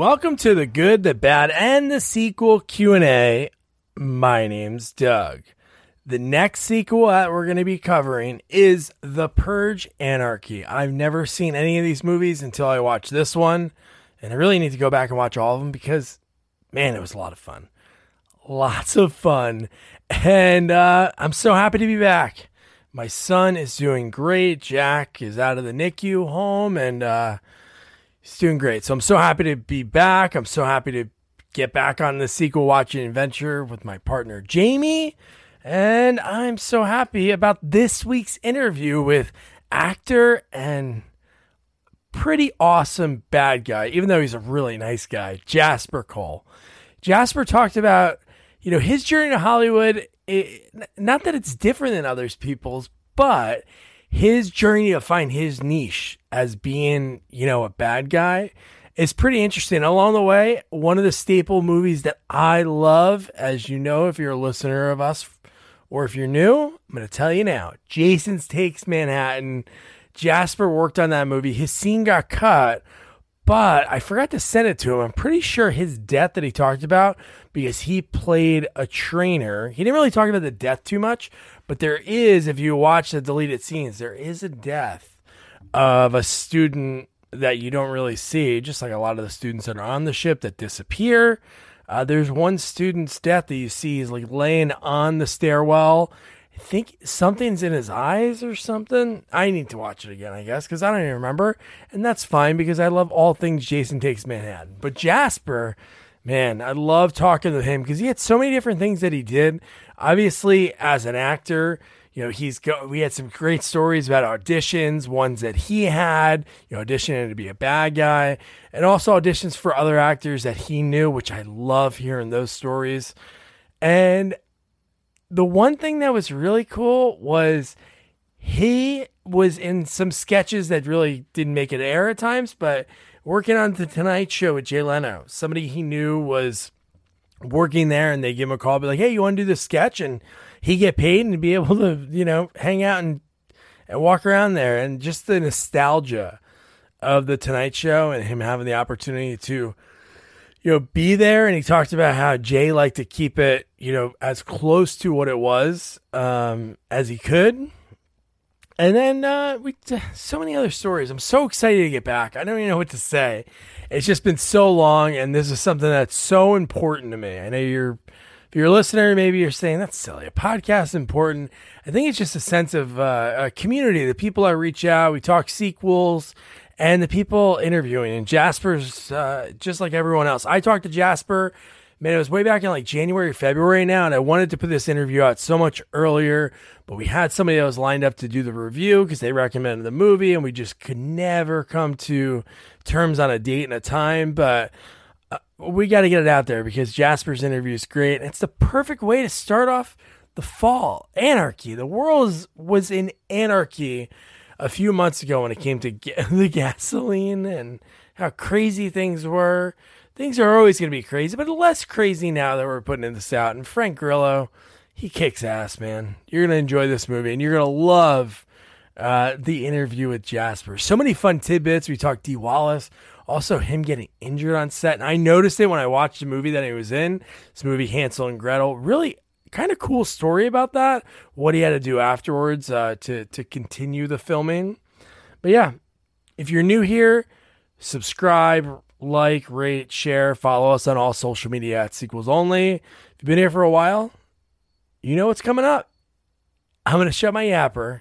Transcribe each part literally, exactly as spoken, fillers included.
Welcome to the Good, the Bad, and the Sequel Q and A. My name's Doug. The next sequel that we're going to be covering is The Purge: Anarchy. I've never seen any of these movies until I watched this one, and I really need to go back and watch all of them because, man, it was a lot of fun. Lots of fun. And uh, I'm so happy to be back. My son is doing great. Jack is out of the N I C U home, and uh, he's doing great. So I'm so happy to be back. I'm so happy to get back on the sequel watching adventure with my partner, Jamie. And I'm so happy about this week's interview with actor and pretty awesome bad guy, even though he's a really nice guy, Jasper Cole. Jasper talked about, you know, his journey to Hollywood. It, not that it's different than other people's, but his journey to find his niche as being, you know, a bad guy is pretty interesting. Along the way, one of the staple movies that I love, as you know, if you're a listener of us, or if you're new, I'm going to tell you now, Jason Takes Manhattan. Jasper worked on that movie. His scene got cut, but I forgot to send it to him. I'm pretty sure his death that he talked about, because he played a trainer. He didn't really talk about the death too much, but there is, if you watch the deleted scenes, there is a death of a student that you don't really see, just like a lot of the students that are on the ship that disappear. Uh, there's one student's death that you see is like laying on the stairwell. I think something's in his eyes or something. I need to watch it again, I guess, because I don't even remember. And that's fine because I love all things Jason Takes Manhattan. But Jasper, man, I love talking to him because he had so many different things that he did. Obviously, as an actor, you know, he's go- we had some great stories about auditions, ones that he had, you know, auditioning to be a bad guy, and also auditions for other actors that he knew, which I love hearing those stories. And the one thing that was really cool was he was in some sketches that really didn't make it air at times, but working on The Tonight Show with Jay Leno, somebody he knew was working there, and they give him a call, be like, hey, you want to do this sketch? And he get paid and be able to, you know, hang out and, and walk around there. And just the nostalgia of The Tonight Show and him having the opportunity to, you know, be there. And he talked about how Jay liked to keep it, you know, as close to what it was um, as he could. And then uh, we t- so many other stories. I'm so excited to get back. I don't even know what to say. It's just been so long, and this is something that's so important to me. I know you're... If you're a listener, maybe you're saying, that's silly. A podcast is important. I think it's just a sense of uh, a community. The people I reach out, we talk sequels, and the people interviewing. And Jasper's uh, just like everyone else. I talked to Jasper, man, it was way back in like January, February now, and I wanted to put this interview out so much earlier, but we had somebody that was lined up to do the review because they recommended the movie, and we just could never come to terms on a date and a time, but we got to get it out there because Jasper's interview is great. And it's the perfect way to start off the fall. Anarchy. The world was in anarchy a few months ago when it came to the gasoline and how crazy things were. Things are always going to be crazy, but less crazy now that we're putting this out. And Frank Grillo, he kicks ass, man. You're going to enjoy this movie, and you're going to love uh, the interview with Jasper. So many fun tidbits. We talked Dee Wallace. Also, him getting injured on set. And I noticed it when I watched the movie that he was in. This movie, Hansel and Gretel. Really kind of cool story about that. What he had to do afterwards uh, to, to continue the filming. But yeah, if you're new here, subscribe, like, rate, share, follow us on all social media at Sequels Only. If you've been here for a while, you know what's coming up. I'm going to shut my yapper.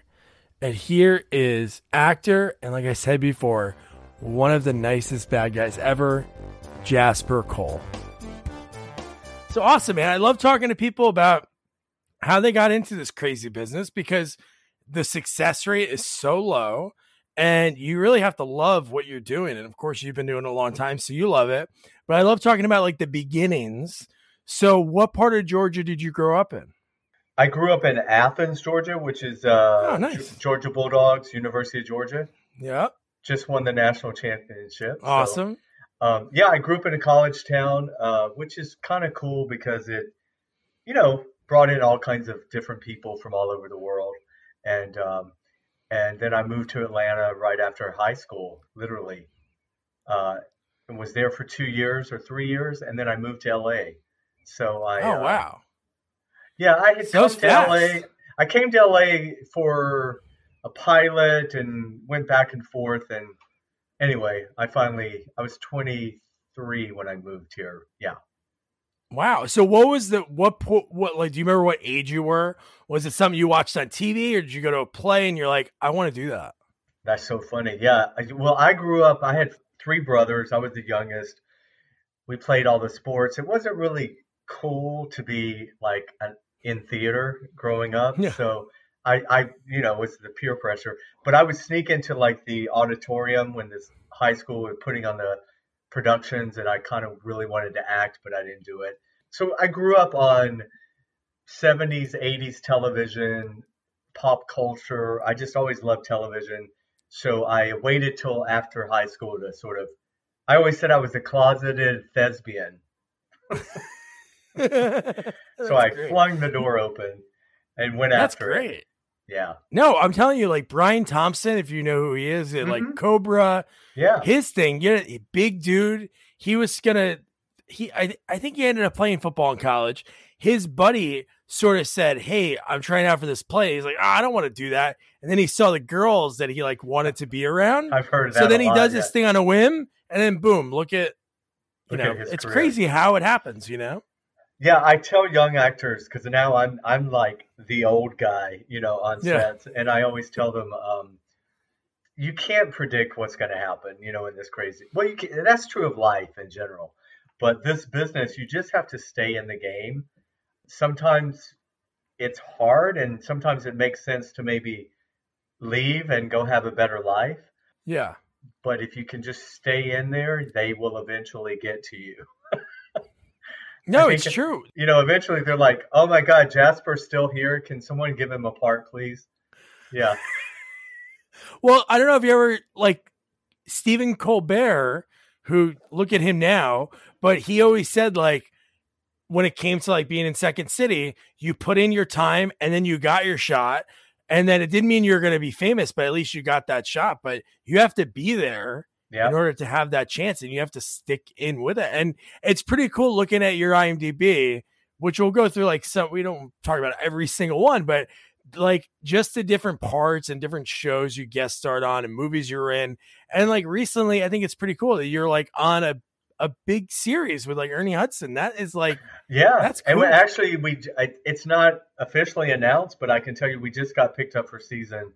And here is actor, and like I said before, one of the nicest bad guys ever, Jasper Cole. So awesome, man. I love talking to people about how they got into this crazy business because the success rate is so low and you really have to love what you're doing. And of course, you've been doing it a long time, so you love it. But I love talking about like the beginnings. So what part of Georgia did you grow up in? I grew up in Athens, Georgia, which is uh, oh, nice. Georgia Bulldogs, University of Georgia. Yeah. Just won the national championship. Awesome. So, um, yeah, I grew up in a college town, uh, which is kind of cool because it, you know, brought in all kinds of different people from all over the world. And um, and then I moved to Atlanta right after high school, literally. Uh, and was there for two years or three years, and then I moved to L A. So I oh uh, wow, yeah, I had so come fast. to L A. I came to L A for a pilot and went back and forth. And anyway, I finally I was twenty-three when I moved here. Yeah. Wow. So what was the, what, what, like, do you remember what age you were? Was it something you watched on T V, or did you go to a play and you're like, I want to do that? That's so funny. Yeah. Well, I grew up, I had three brothers. I was the youngest. We played all the sports. It wasn't really cool to be like an, in theater growing up. Yeah. So I, I, you know, it was the peer pressure, but I would sneak into like the auditorium when this high school was putting on the productions, and I kind of really wanted to act, but I didn't do it. So I grew up on seventies, eighties television, pop culture. I just always loved television. So I waited till after high school to sort of, I always said I was a closeted thespian. So I great. flung the door open and went That's after great. it. Yeah. No, I'm telling you, like Brian Thompson, if you know who he is, mm-hmm. like Cobra, yeah, his thing, you know, big dude. He was gonna, he, I, I think he ended up playing football in college. His buddy sort of said, "Hey, I'm trying out for this play." He's like, oh, "I don't want to do that." And then he saw the girls that he like wanted to be around. I've heard of that. So then he lot, does yeah. this thing on a whim, and then boom, look at, you look know, at it's career. Crazy how it happens, you know. Yeah, I tell young actors, because now I'm I'm like the old guy, you know, on sets, yeah. and I always tell them, um, you can't predict what's going to happen, you know, in this crazy. Well, you can, and that's true of life in general, but this business, you just have to stay in the game. Sometimes it's hard, and sometimes it makes sense to maybe leave and go have a better life. Yeah, but if you can just stay in there, they will eventually get to you. No, it's true. You know, eventually they're like, oh, my God, Jasper's still here. Can someone give him a part, please? Yeah. Well, I don't know if you ever like Stephen Colbert, who look at him now, but he always said, like, when it came to like being in Second City, you put in your time and then you got your shot. And then it didn't mean you're going to be famous, but at least you got that shot. But you have to be there. Yeah. In order to have that chance, and you have to stick in with it. And it's pretty cool looking at your I M D B, which we'll go through like some, we don't talk about every single one, but like just the different parts and different shows you guest starred on and movies you're in. And like recently, I think it's pretty cool that you're like on a, a big series with like Ernie Hudson. That is like, yeah, that's cool. And actually we, I, it's not officially announced, but I can tell you, we just got picked up for season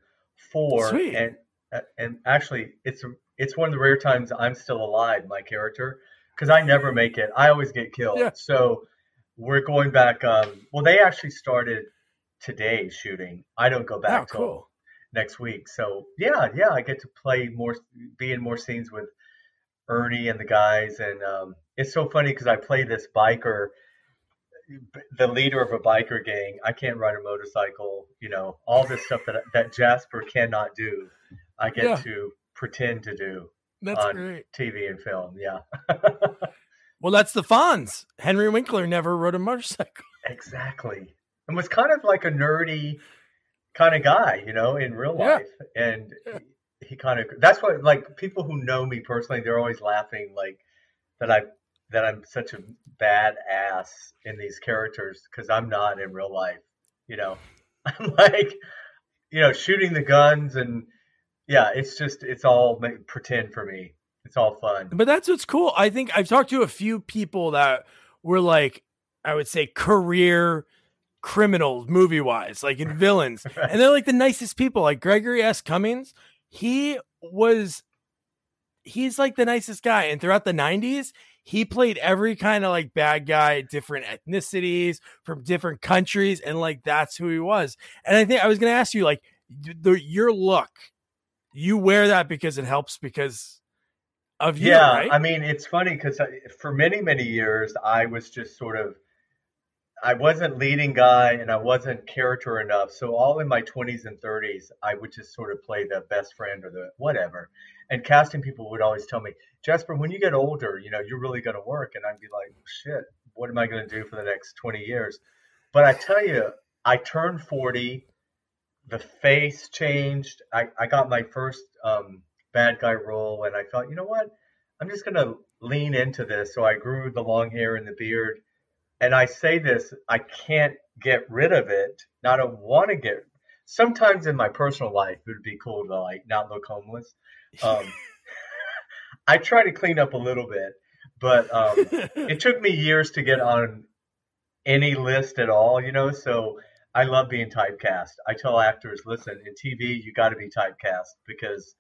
four. Sweet. and, and actually it's a, It's one of the rare times I'm still alive, my character, because I never make it. I always get killed. Yeah. So we're going back. Um, well, they actually started today shooting. I don't go back oh, till cool. next week. So, yeah, yeah, I get to play more, be in more scenes with Ernie and the guys. And um, it's so funny because I play this biker, the leader of a biker gang. I can't ride a motorcycle, you know, all this stuff that that Jasper cannot do. I get yeah. to pretend to do that's on great. T V and film. Yeah. Well, that's the Fonz. Henry Winkler never rode a motorcycle. Exactly. And was kind of like a nerdy kind of guy, you know, in real life. Yeah. And yeah. he kind of, that's what, like people who know me personally, they're always laughing, like that I, that I'm such a badass in these characters. Cause I'm not in real life, you know, I'm like, you know, shooting the guns and, yeah, it's just, it's all like, pretend for me. It's all fun. But that's what's cool. I think I've talked to a few people that were like, I would say career criminals movie-wise, like in villains. Right. And they're like the nicest people. Like Gregory S. Cummings, he was, he's like the nicest guy. And throughout the nineties, he played every kind of like bad guy, different ethnicities from different countries. And like, that's who he was. And I think I was going to ask you, like, the, your look. You wear that because it helps because of you, yeah, right? I mean, it's funny because for many, many years, I was just sort of, I wasn't leading guy and I wasn't character enough. So all in my twenties and thirties, I would just sort of play the best friend or the whatever. And casting people would always tell me, Jasper, when you get older, you know, you're really going to work. And I'd be like, shit, what am I going to do for the next twenty years? But I tell you, I turned forty. The face changed. I, I got my first um, bad guy role, and I thought, you know what? I'm just going to lean into this. So I grew the long hair and the beard. And I say this, I can't get rid of it. I don't want to get. Sometimes in my personal life, it would be cool to like not look homeless. Um, I try to clean up a little bit, but um, it took me years to get on any list at all, you know. So I love being typecast. I tell actors, listen, in T V, you got to be typecast because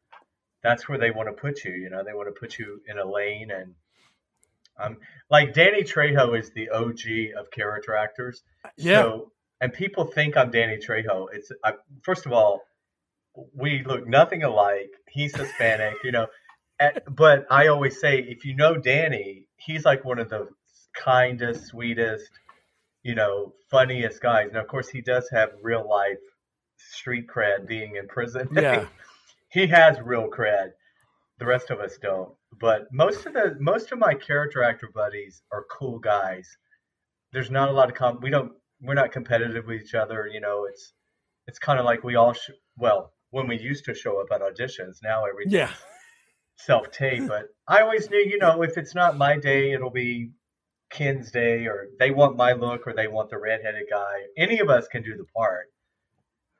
that's where they want to put you. You know, they want to put you in a lane. And um, like Danny Trejo is the O G of character actors. Yeah. So, and people think I'm Danny Trejo. It's I, first of all, we look nothing alike. He's Hispanic, you know. At, but I always say, if you know Danny, he's like one of the kindest, sweetest, you know, funniest guys. Now, of course, he does have real life street cred being in prison. Yeah, he has real cred. The rest of us don't. But most of the most of my character actor buddies are cool guys. There's not a lot of com- we don't. We're not competitive with each other. You know, it's, it's kind of like we all, sh- well, when we used to show up at auditions, now everything's yeah. self-tape, but I always knew, you know, if it's not my day, it'll be Ken's day, or they want my look, or they want the redheaded guy. Any of us can do the part.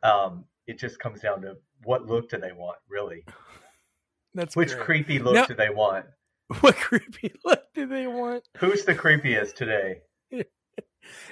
Um, it just comes down to what look do they want, really? That's Which great. creepy look now, do they want? What creepy look do they want? Who's the creepiest today?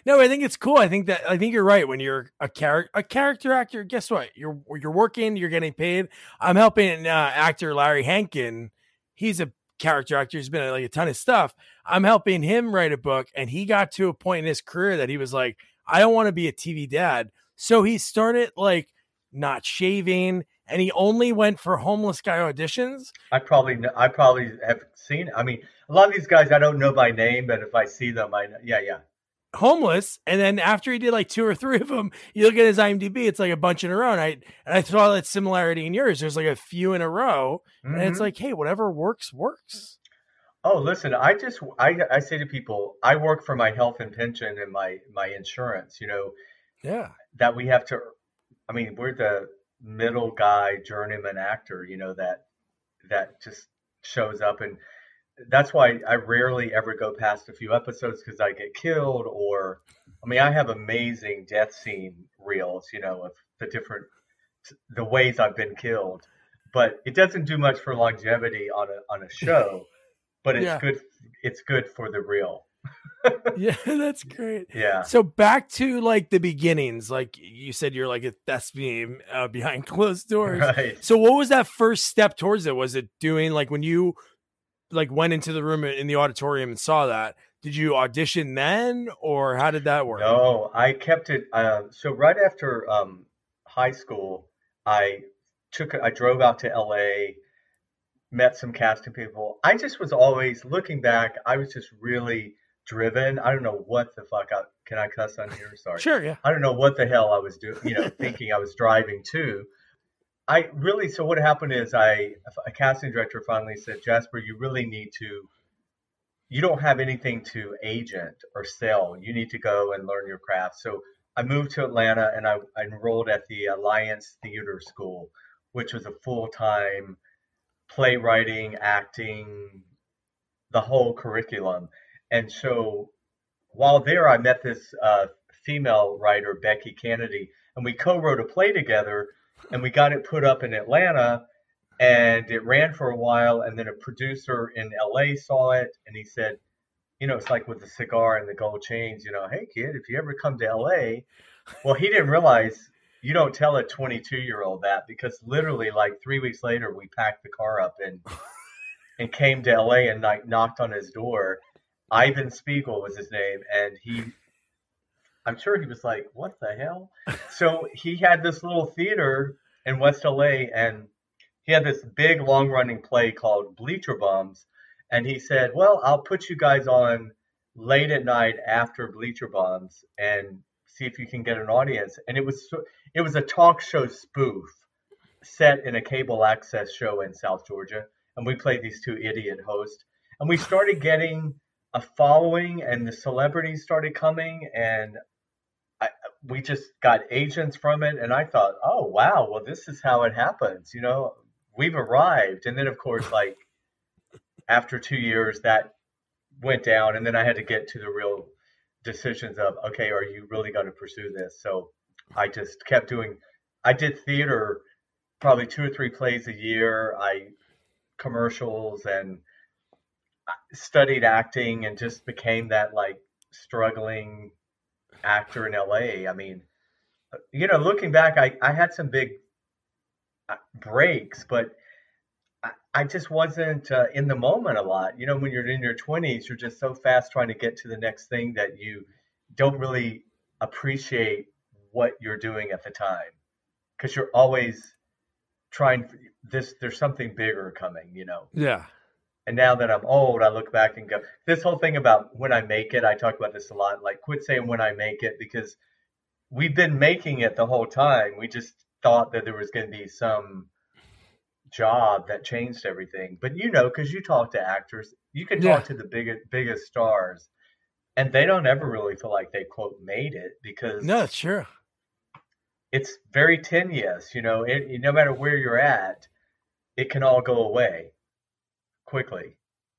No, I think it's cool. I think that I think you're right. When you're a character, a character actor, guess what? You're you're working. You're getting paid. I'm helping uh, actor Larry Hankin. He's a character actor. He's been in like a ton of stuff. I'm helping him write a book, and he got to a point in his career that he was like, I don't want to be a T V dad. So he started like not shaving, and he only went for homeless guy auditions. I probably I probably have seen. I mean, a lot of these guys I don't know by name, but if I see them, I yeah yeah. homeless. And then after he did like two or three of them, you look at his I M D B, it's like a bunch in a row. And I, and I saw that similarity in yours. There's like a few in a row, mm-hmm. and it's like, hey, whatever works works. Oh, listen, I just, I, I say to people, I work for my health and pension and my, my insurance, you know, yeah, that we have to, I mean, we're the middle guy journeyman actor, you know, that, that just shows up. And that's why I rarely ever go past a few episodes, because I get killed, or I mean, I have amazing death scene reels, you know, of the different the ways I've been killed. But it doesn't do much for longevity on a on a show, but it's yeah. good. It's good for the reel. Yeah, that's great. Yeah. So back to like the beginnings, like you said, you're like a that's me uh, behind closed doors. Right. So what was that first step towards it? Was it doing like when you? Like went into the room in the auditorium and saw that, did you audition then, or how did that work? No, I kept it. Uh, so right after um, high school, I took, I drove out to L A, met some casting people. I just was always looking back. I was just really driven. I don't know what the fuck I, can I cuss on here? Sorry. Sure. Yeah. I don't know what the hell I was doing, you know, thinking I was driving to. I really, so what happened is I, a casting director finally said, Jasper, you really need to, you don't have anything to agent or sell. You need to go and learn your craft. So I moved to Atlanta and I enrolled at the Alliance Theater School, which was a full-time playwriting, acting, the whole curriculum. And so while there, I met this uh, female writer, Becky Kennedy, and we co-wrote a play together. And we got it put up in Atlanta, and it ran for a while. And then a producer in L A saw it, and he said, you know, it's like with the cigar and the gold chains, you know, hey, kid, if you ever come to L A, well, he didn't realize you don't tell a twenty-two-year-old that, because literally like three weeks later, we packed the car up and and came to L A and like knocked on his door. Ivan Spiegel was his name, and he I'm sure he was like, what the hell? So he had this little theater in West L A, and he had this big long-running play called Bleacher Bums. And he said, well, I'll put you guys on late at night after Bleacher Bums and see if you can get an audience. And it was it was a talk show spoof set in a cable access show in South Georgia. And we played these two idiot hosts. And we started getting a following, and the celebrities started coming, and I, we just got agents from it. And I thought, oh, wow, well, this is how it happens. You know, we've arrived. And then, of course, like after two years that went down, and then I had to get to the real decisions of, okay, are you really going to pursue this? So I just kept doing, I did theater probably two or three plays a year, I commercials, and studied acting, and just became that like struggling actor in L A. I mean, you know, looking back, I, I had some big breaks, but I, I just wasn't uh, in the moment a lot. You know, when you're in your twenties, you're just so fast trying to get to the next thing that you don't really appreciate what you're doing at the time, because you're always trying this, there's something bigger coming, you know? Yeah. And now that I'm old, I look back and go, this whole thing about when I make it, I talk about this a lot, like quit saying when I make it, because we've been making it the whole time. We just thought that there was going to be some job that changed everything. But, you know, because you talk to actors, you can talk yeah. to the biggest, biggest stars, and they don't ever really feel like they, quote, made it, because no, sure. it's very tenuous, you know, it, no matter where you're at, it can all go away quickly.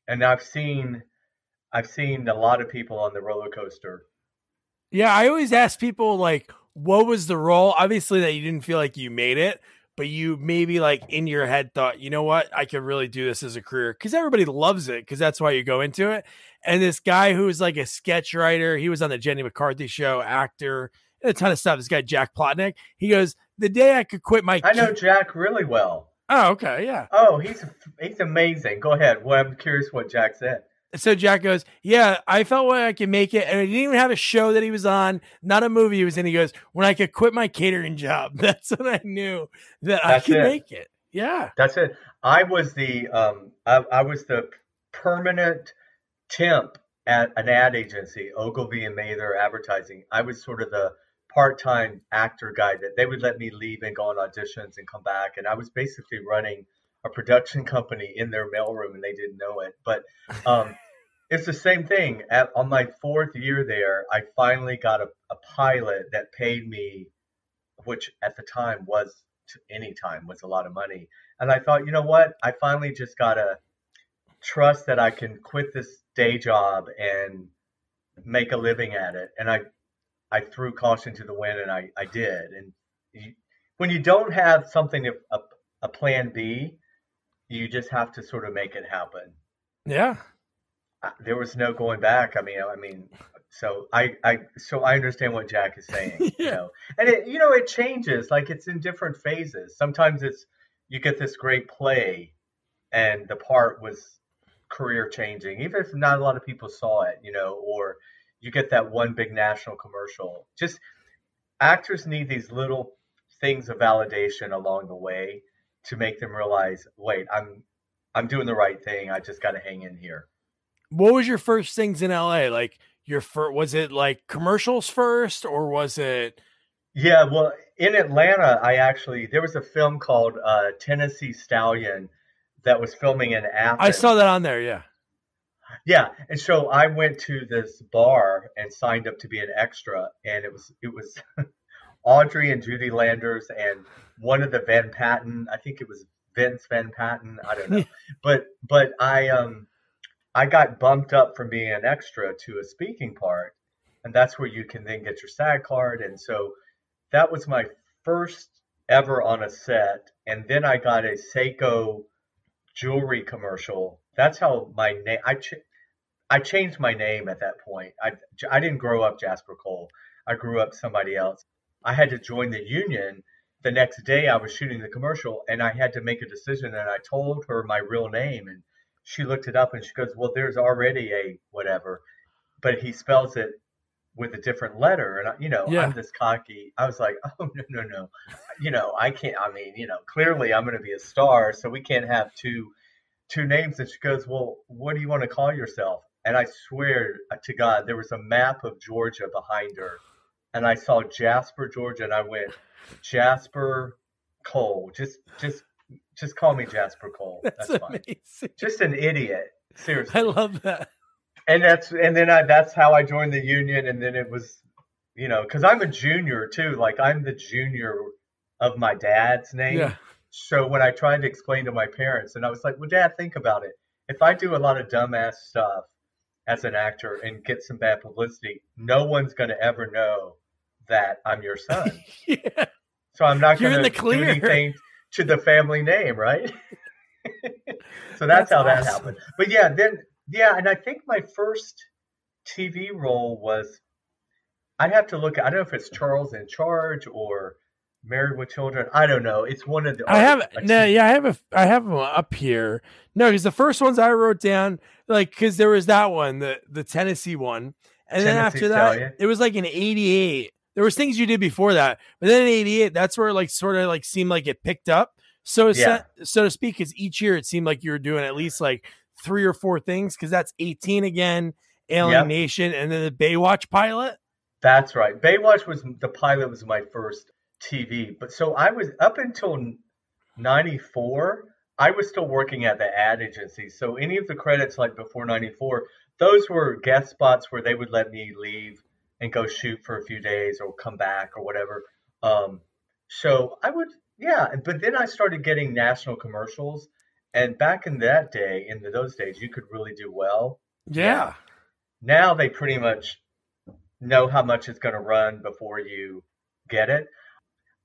And I've seen, I've seen a lot of people on the roller coaster. Yeah. I always ask people, like, what was the role? Obviously that you didn't feel like you made it, but you maybe like in your head thought, you know what, I could really do this as a career, because everybody loves it, because that's why you go into it. And this guy who was like a sketch writer, he was on the Jenny McCarthy show, actor, a ton of stuff. This guy, Jack Plotnick, he goes, the day I could quit my... I know Jack really well. Oh, okay, yeah. Oh, he's he's amazing. Go ahead. Well, I'm curious what Jack said. So Jack goes, yeah, I felt like I could make it, and I didn't even have a show that he was on, not a movie he was in. He goes, when I could quit my catering job, that's when I knew that that's I could it. make it. Yeah. That's it. I was the um, I, I was the permanent temp at an ad agency, Ogilvy and Mather Advertising. I was sort of the part-time actor guy that they would let me leave and go on auditions and come back. And I was basically running a production company in their mailroom, and they didn't know it. But um, it's the same thing. At, on my fourth year there, I finally got a, a pilot that paid me, which at the time was, to any time, was a lot of money. And I thought, you know what? I finally just got to trust that I can quit this day job and make a living at it. And I I threw caution to the wind, and I, I did. And you, when you don't have something, a, a plan B, you just have to sort of make it happen. Yeah. There was no going back. I mean, I mean, so I, I, so I understand what Jack is saying, yeah. you know, and it, you know, it changes, like it's in different phases. Sometimes it's, you get this great play and the part was career changing, even if not a lot of people saw it, you know, or you get that one big national commercial. Just actors need these little things of validation along the way to make them realize, wait, I'm I'm doing the right thing. I just got to hang in here. What was your first things in L A? Like your first, was it like commercials first, or was it? Yeah, well, in Atlanta, I actually, there was a film called uh, Tennessee Stallion that was filming in Athens. I saw that on there. Yeah. Yeah. And so I went to this bar and signed up to be an extra. And it was it was Audrey and Judy Landers and one of the Van Patten. I think it was Vince Van Patten. I don't know. but but I um I got bumped up from being an extra to a speaking part. And that's where you can then get your SAG card. And so that was my first ever on a set. And then I got a Seiko jewelry commercial. That's how my name, I, ch- I changed my name at that point. I, I didn't grow up Jasper Cole. I grew up somebody else. I had to join the union. The next day I was shooting the commercial and I had to make a decision, and I told her my real name, and she looked it up and she goes, well, there's already a whatever, but he spells it with a different letter. And I, you know, yeah. I'm this cocky. I was like, oh no, no, no. You know, I can't, I mean, you know, clearly I'm going to be a star, so we can't have two two names. And she goes, well, what do you want to call yourself? And I swear to God, there was a map of Georgia behind her, and I saw Jasper, Georgia, and I went, Jasper Cole. Just, just, just call me Jasper Cole. That's, that's fine. Amazing. Just an idiot. Seriously. I love that. And that's, and then I, that's how I joined the union. And then it was, you know, cause I'm a junior too. Like I'm the junior of my dad's name. Yeah. So when I tried to explain to my parents, and I was like, well, Dad, think about it. if I do a lot of dumbass stuff as an actor and get some bad publicity, no one's going to ever know that I'm your son. Yeah. So I'm not going to do anything to the family name, right? So that's, that's how awesome. That happened. But yeah, then yeah, and I think my first T V role was, I'd have to look. I don't know if it's Charles in Charge or Married with Children. I don't know. It's one of the. I have like, no, yeah, I have a, I have them up here. No, because the first ones I wrote down, like, because there was that one, the the Tennessee one, and Tennessee then after that, Italian. It was like an eighty-eight. There was things you did before that, but then in eighty-eight, that's where it like sort of like seemed like it picked up, so yeah. so, so to speak. Because each year it seemed like you were doing at least like three or four things. Because that's eighteen again, Alienation, yep. And then the Baywatch pilot. That's right. Baywatch was the pilot was my first T V. But so I was up until ninety-four. I was still working at the ad agency. So any of the credits like before ninety-four, those were guest spots where they would let me leave and go shoot for a few days or come back or whatever. Um, so I would, yeah. But then I started getting national commercials. And back in that day, in those days, you could really do well. Yeah. Now they pretty much know how much it's going to run before you get it.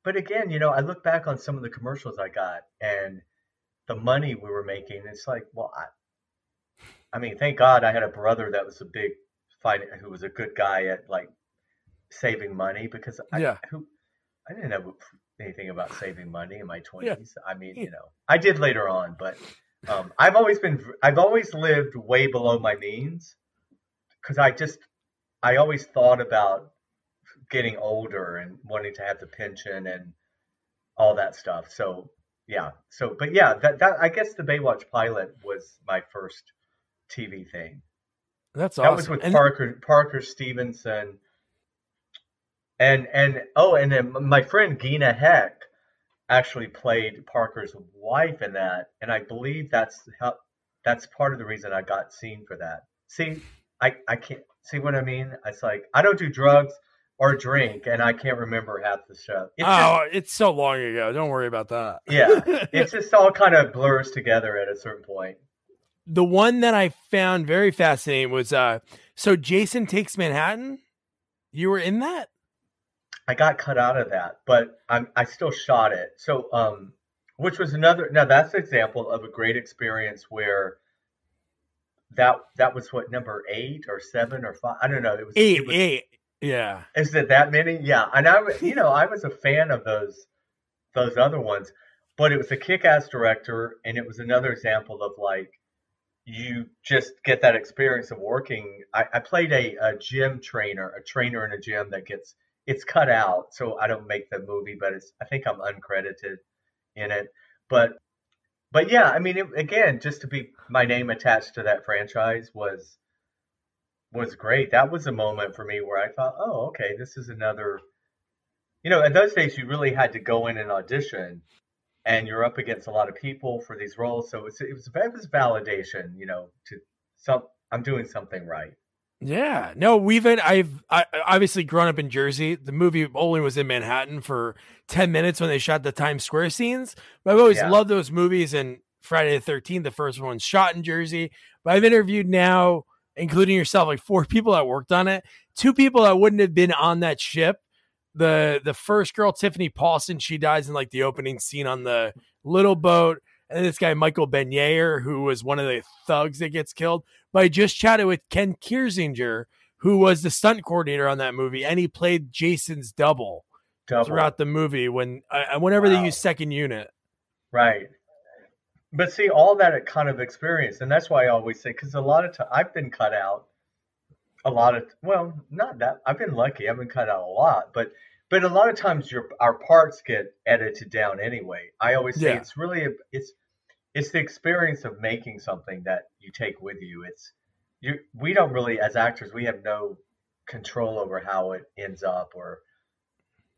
But again, you know, I look back on some of the commercials I got and the money we were making. It's like, well, I, I mean, thank God I had a brother that was a big fight, who was a good guy at like saving money, because I, yeah. who, I didn't know anything about saving money in my twenties. Yeah. I mean, you know, I did later on, but um, I've always been, I've always lived way below my means, because I just, I always thought about getting older and wanting to have the pension and all that stuff. So, yeah. So, but yeah, that, that I guess the Baywatch pilot was my first T V thing. That's awesome. That was with and Parker, Parker Stevenson. And, and, oh, and then my friend Gina Heck actually played Parker's wife in that. And I believe that's how, that's part of the reason I got seen for that. See, I, I can't. See what I mean? It's like, I don't do drugs or drink, and I can't remember half the show. It's oh, just, it's so long ago. Don't worry about that. Yeah. It's just all kind of blurs together at a certain point. The one that I found very fascinating was, uh, so Jason Takes Manhattan. You were in that? I got cut out of that, but I'm, I still shot it. So, um, which was another, now that's an example of a great experience where That that was what, number eight or seven or five? I don't know. It was eight. It was, eight. Yeah. Is it that many? Yeah. And I, you know, I was a fan of those those other ones, but it was a kick-ass director, and it was another example of like you just get that experience of working. I, I played a, a gym trainer, a trainer in a gym that gets it's cut out, so I don't make the movie, but it's I think I'm uncredited in it, but. But yeah, I mean, it, again, just to be my name attached to that franchise was was great. That was a moment for me where I thought, oh, okay, this is another. You know, in those days, you really had to go in and audition, and you're up against a lot of people for these roles. So it's, it was it was validation, you know, to some I'm doing something right. Yeah, no, we've I've I, obviously grown up in Jersey. The movie only was in Manhattan for ten minutes when they shot the Times Square scenes. But I've always yeah. loved those movies. And Friday the thirteenth, the first one, shot in Jersey. But I've interviewed now, including yourself, like four people that worked on it. Two people that wouldn't have been on that ship. The the first girl, Tiffany Paulson, she dies in like the opening scene on the little boat. And this guy, Michael Beignier, who was one of the thugs that gets killed. But I just chatted with Ken Kiersinger, who was the stunt coordinator on that movie. And he played Jason's double, double. throughout the movie when uh, whenever wow. they use second unit. Right. But see, all that kind of experience. And that's why I always say, because a lot of times I've been cut out a lot of, well, not that. I've been lucky. I've been cut out a lot. But But a lot of times your our parts get edited down anyway. I always say yeah. it's really a, it's it's the experience of making something that you take with you. It's you we don't really as actors we have no control over how it ends up, or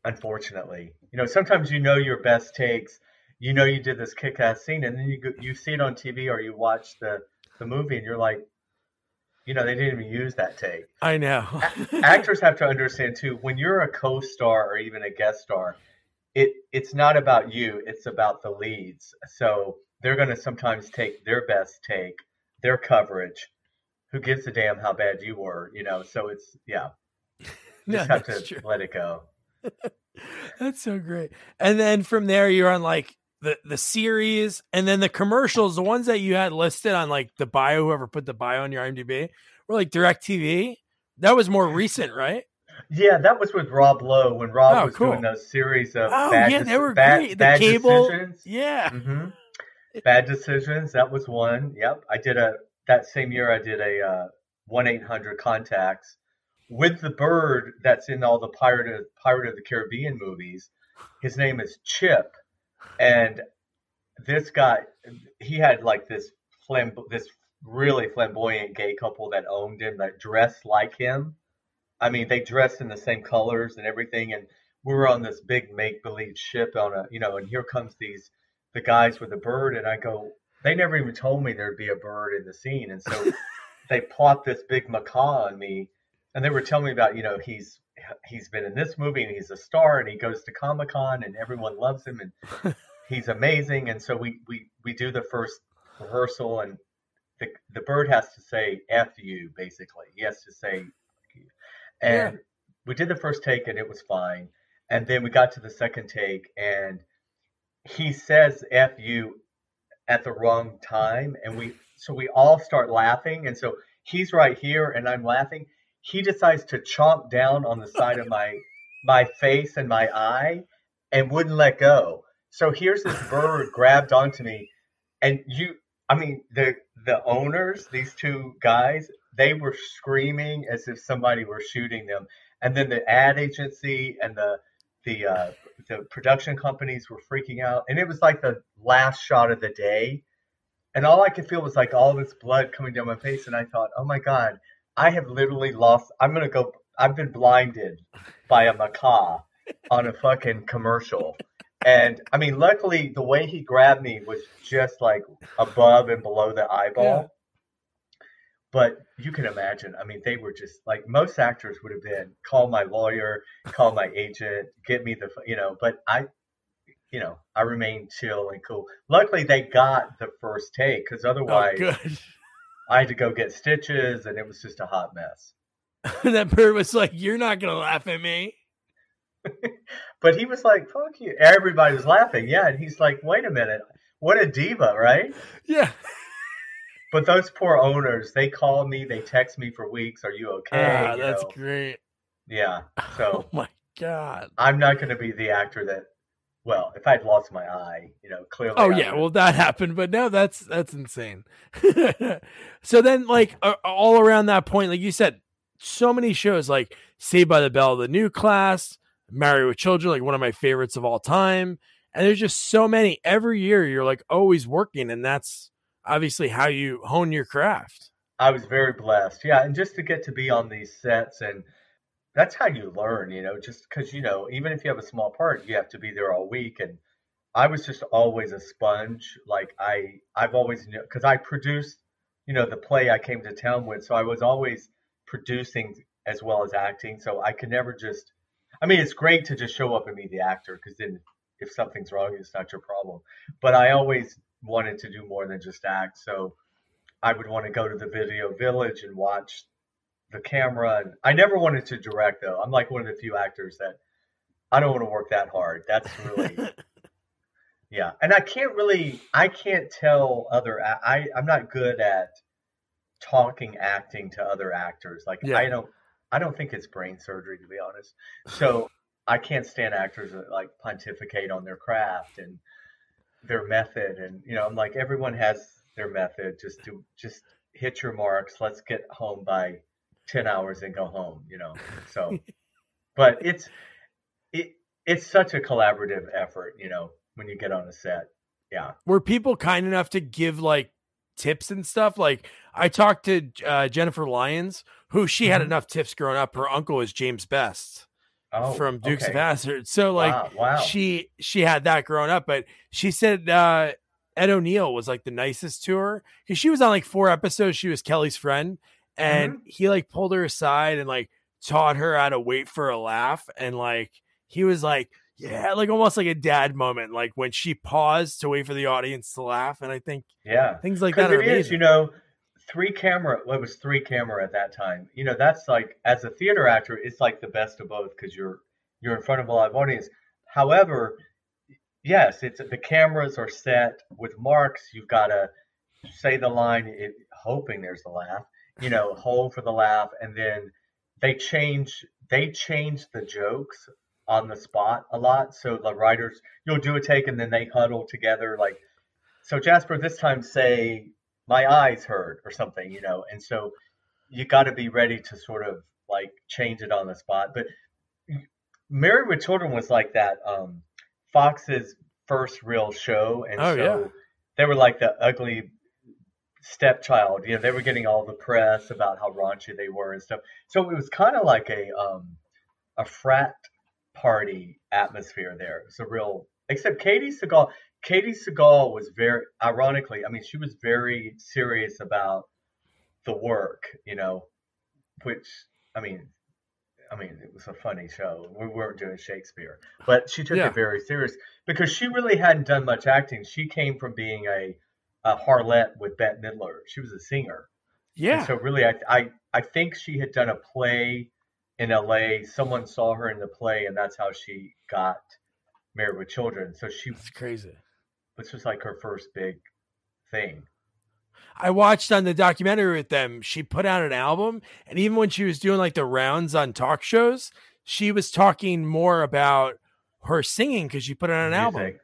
unfortunately. You know, sometimes you know your best takes, you know you did this kick-ass scene, and then you go, you see it on T V or you watch the the movie and you're like, you know, they didn't even use that take. I know. Actors have to understand, too, when you're a co-star or even a guest star, it it's not about you. It's about the leads. So they're going to sometimes take their best take their coverage. Who gives a damn how bad you were, you know? So it's, yeah. No, just have to true. Let it go. That's so great. And then from there, you're on like the, the series and then the commercials, the ones that you had listed on like the bio, whoever put the bio on your I M D B, were like DirecTV. That was more recent, right? Yeah, that was with Rob Lowe when Rob oh, was cool. doing those series of oh, bad, yeah, they were bad, great. The bad cable. Decisions. Yeah. Mm-hmm. Bad Decisions. That was one. Yep. I did a, that same year I did a uh, one eight hundred contacts with the bird that's in all the Pirate of, Pirate of the Caribbean movies. His name is Chip. And this guy, he had like this flamb- this really flamboyant gay couple that owned him that dressed like him. I mean, they dressed in the same colors and everything. And we were on this big make-believe ship on a, you know, and here comes these, the guys with the bird. And I go, they never even told me there'd be a bird in the scene. And so they plot this big macaw on me. And they were telling me about, you know, he's, he's been in this movie and he's a star and he goes to Comic-Con and everyone loves him and he's amazing. And so we, we, we do the first rehearsal and the, the bird has to say F you basically. He has to say F you. And yeah. we did the first take and it was fine. And then we got to the second take and he says F you at the wrong time. And we, so we all start laughing. And so he's right here and I'm laughing. He decides to chomp down on the side of my, my face and my eye and wouldn't let go. So here's this bird grabbed onto me and you, I mean, the, the owners, these two guys, they were screaming as if somebody were shooting them. And then the ad agency and the, the, uh, the production companies were freaking out. And it was like the last shot of the day. And all I could feel was like all this blood coming down my face. And I thought, oh my God, I have literally lost. I'm going to go. I've been blinded by a macaw on a fucking commercial. And I mean, luckily the way he grabbed me was just like above and below the eyeball. Yeah. But you can imagine, I mean, they were just like most actors would have been call my lawyer, call my agent, get me the, you know, but I, you know, I remained chill and cool. Luckily they got the first take because otherwise oh, I had to go get stitches and it was just a hot mess. That bird was like, you're not going to laugh at me. But he was like, fuck you. Everybody was laughing. Yeah. And he's like, wait a minute. What a diva, right? Yeah. But those poor owners, they call me, they text me for weeks. Are you okay? Ah, you that's know? Great. Yeah. So, oh my God. I'm not going to be the actor that, well, if I'd lost my eye, you know, clearly. Oh, I yeah. Would've... Well, that happened. But no, that's, that's insane. So then, like, uh, all around that point, like you said, so many shows like Saved by the Bell, The New Class, Married with Children, like one of my favorites of all time. And there's just so many. Every year, you're like always working. And that's obviously how you hone your craft. I was very blessed. Yeah. And just to get to be on these sets, and that's how you learn, you know, just because, you know, even if you have a small part, you have to be there all week. And I was just always a sponge. Like I, I've always knew, because I produced, you know, the play I came to town with. So I was always producing as well as acting. So I could never just, I mean, it's great to just show up and be the actor, because then if something's wrong, it's not your problem. But I always wanted to do more than just act. So I would want to go to the video village and watch the camera. And I never wanted to direct, though. I'm like one of the few actors that I don't want to work that hard. That's really, yeah. And I can't really, I can't tell other, I, I'm not good at talking acting to other actors. Like yeah. I don't, I don't think it's brain surgery, to be honest. So I can't stand actors that like pontificate on their craft and their method. And, you know, I'm like, everyone has their method. Just do, just hit your marks. Let's get home by ten hours and go home, you know? So, but it's, it, it's such a collaborative effort, you know, when you get on a set. Yeah. Were people kind enough to give like tips and stuff? Like I talked to uh, Jennifer Lyons, who she had enough tips growing up. Her uncle was James Best oh, from Dukes okay. of Hazzard. So like wow, wow. she, she had that growing up, but she said uh, Ed O'Neill was like the nicest to her, because she was on like four episodes. She was Kelly's friend, and mm-hmm. he like pulled her aside and like taught her how to wait for a laugh. And like, he was like, yeah, like almost like a dad moment. Like when she paused to wait for the audience to laugh. And I think yeah, things like that are amazing. You know, three camera, well, it was three camera at that time. You know, that's like, as a theater actor, it's like the best of both because you're you're in front of a live audience. However, yes, it's the cameras are set with marks. You've got to say the line, it, hoping there's the laugh, you know, hold for the laugh, and then they change they change the jokes on the spot a lot. So the writers, you'll do a take and then they huddle together like, so Jasper, this time say, my eyes hurt or something, you know. And so you got to be ready to sort of like change it on the spot. But Married with Children was like that, um, Fox's first real show. And oh, so yeah. They were like the ugly stepchild. You know, they were getting all the press about how raunchy they were and stuff. So it was kind of like a um, a frat party atmosphere there. It's a real, except Katie Sagal. Katie Sagal was very, ironically, I mean, she was very serious about the work, you know, which, I mean, I mean, it was a funny show. We weren't doing Shakespeare, but she took yeah. it very serious because she really hadn't done much acting. She came from being a, a harlot with Bette Midler. She was a singer. Yeah. And so really, I, I, I think she had done a play in L A. Someone saw her in the play, and that's how she got Married with Children. So she was crazy. It's just like her first big thing. I watched on the documentary with them, she put out an album, and even when she was doing like the rounds on talk shows, she was talking more about her singing because she put out an Music. album.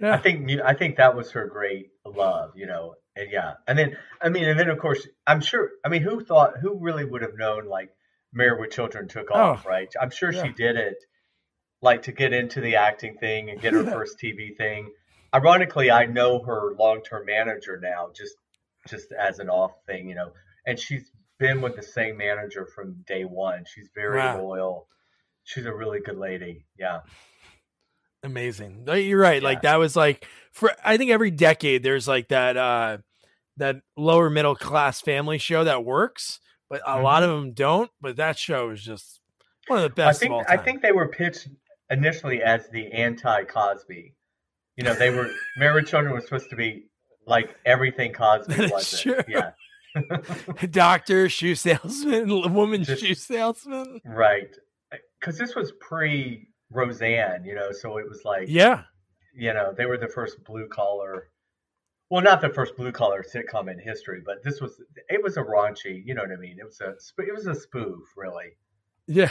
Yeah. I think I think that was her great love, you know. And yeah, and then I mean, and then of course, I'm sure. I mean, who thought? Who really would have known? Like, Married with Children took off, oh, right? I'm sure yeah. she did it, like to get into the acting thing and get her first T V thing. Ironically, I know her long-term manager now, just just as an off thing, you know. And she's been with the same manager from day one. She's very wow. loyal. She's a really good lady. Yeah, amazing. You're right. Yeah. Like that was like for I think every decade there's like that uh, that lower middle class family show that works, but a mm-hmm. lot of them don't. But that show is just one of the best. I think of all time. I think they were pitched initially as the anti-Cosby. You know, they were Married with Children was supposed to be like everything Cosby was. Yeah. Doctor, shoe salesman, woman Just, shoe salesman. Right. Because this was pre Roseanne, you know, so it was like, yeah, you know, they were the first blue collar. Well, not the first blue collar sitcom in history, but this was it was a raunchy, you know what I mean? It was a it was a spoof, really. Yeah.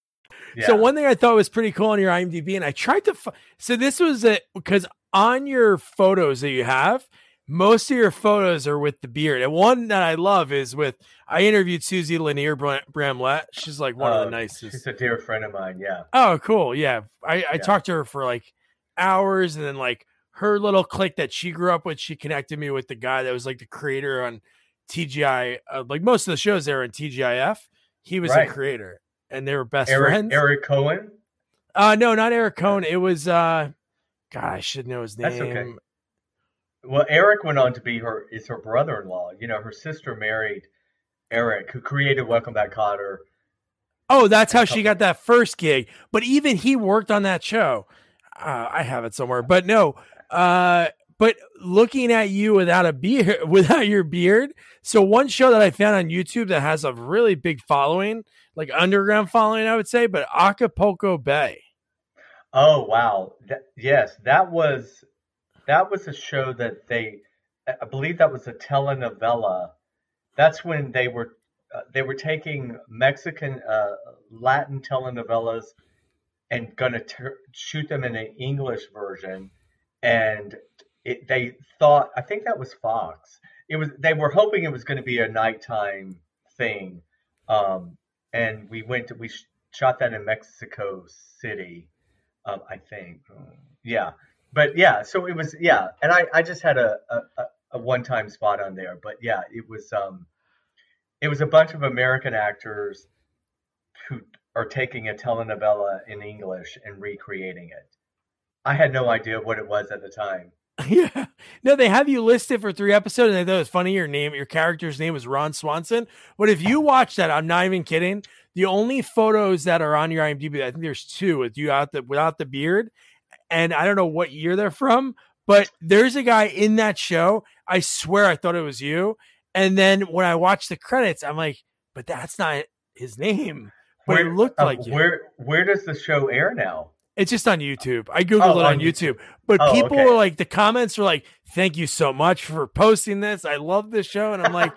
Yeah. So one thing I thought was pretty cool on your I M D B, and I tried to, f- so this was it because on your photos that you have, most of your photos are with the beard. And one that I love is with, I interviewed Suzy Lanier-Bramlett. She's like one uh, of the nicest. She's a dear friend of mine. Yeah. Oh, cool. Yeah. I, I yeah. talked to her for like hours, and then like her little clique that she grew up with, she connected me with the guy that was like the creator on T G I, uh, like most of the shows there in T G I F, he was right. the creator. And they were best Eric, friends. Eric Cohen? Uh, no, not Eric Cohen. It was, uh, God, I should know his name. That's okay. Well, Eric went on to be her, is her brother-in-law. You know, her sister married Eric, who created Welcome Back, Kotter. Oh, that's how she got that first gig. But even he worked on that show. Uh, I have it somewhere. But no, uh, but looking at you without a beard, without your beard. So one show that I found on YouTube that has a really big following, like underground following, I would say, but Acapulco Bay. Oh, wow. That, yes. That was, that was a show that they, I believe that was a telenovela. That's when they were, uh, they were taking Mexican, uh, Latin telenovelas and going to ter- shoot them in an English version. And it, they thought, I think that was Fox. It was, they were hoping it was going to be a nighttime thing. Um, And we went to, we shot that in Mexico City, um, I think. Yeah. But yeah, so it was, yeah. And I, I just had a, a, a one-time spot on there. But yeah, it was um, it was a bunch of American actors who are taking a telenovela in English and recreating it. I had no idea what it was at the time. Yeah. No, they have you listed for three episodes, and I thought it was funny. Your name, your character's name is Ron Swanson. But if you watch that, I'm not even kidding. The only photos that are on your I M D B, I think there's two with you out the without the beard, and I don't know what year they're from, but there's a guy in that show. I swear I thought it was you. And then when I watched the credits, I'm like, but that's not his name. But where, it looked uh, like you. Where where does the show air now? It's just on YouTube. I Googled oh, it on YouTube. YouTube. But oh, people okay. were like, the comments were like, thank you so much for posting this. I love this show. And I'm like,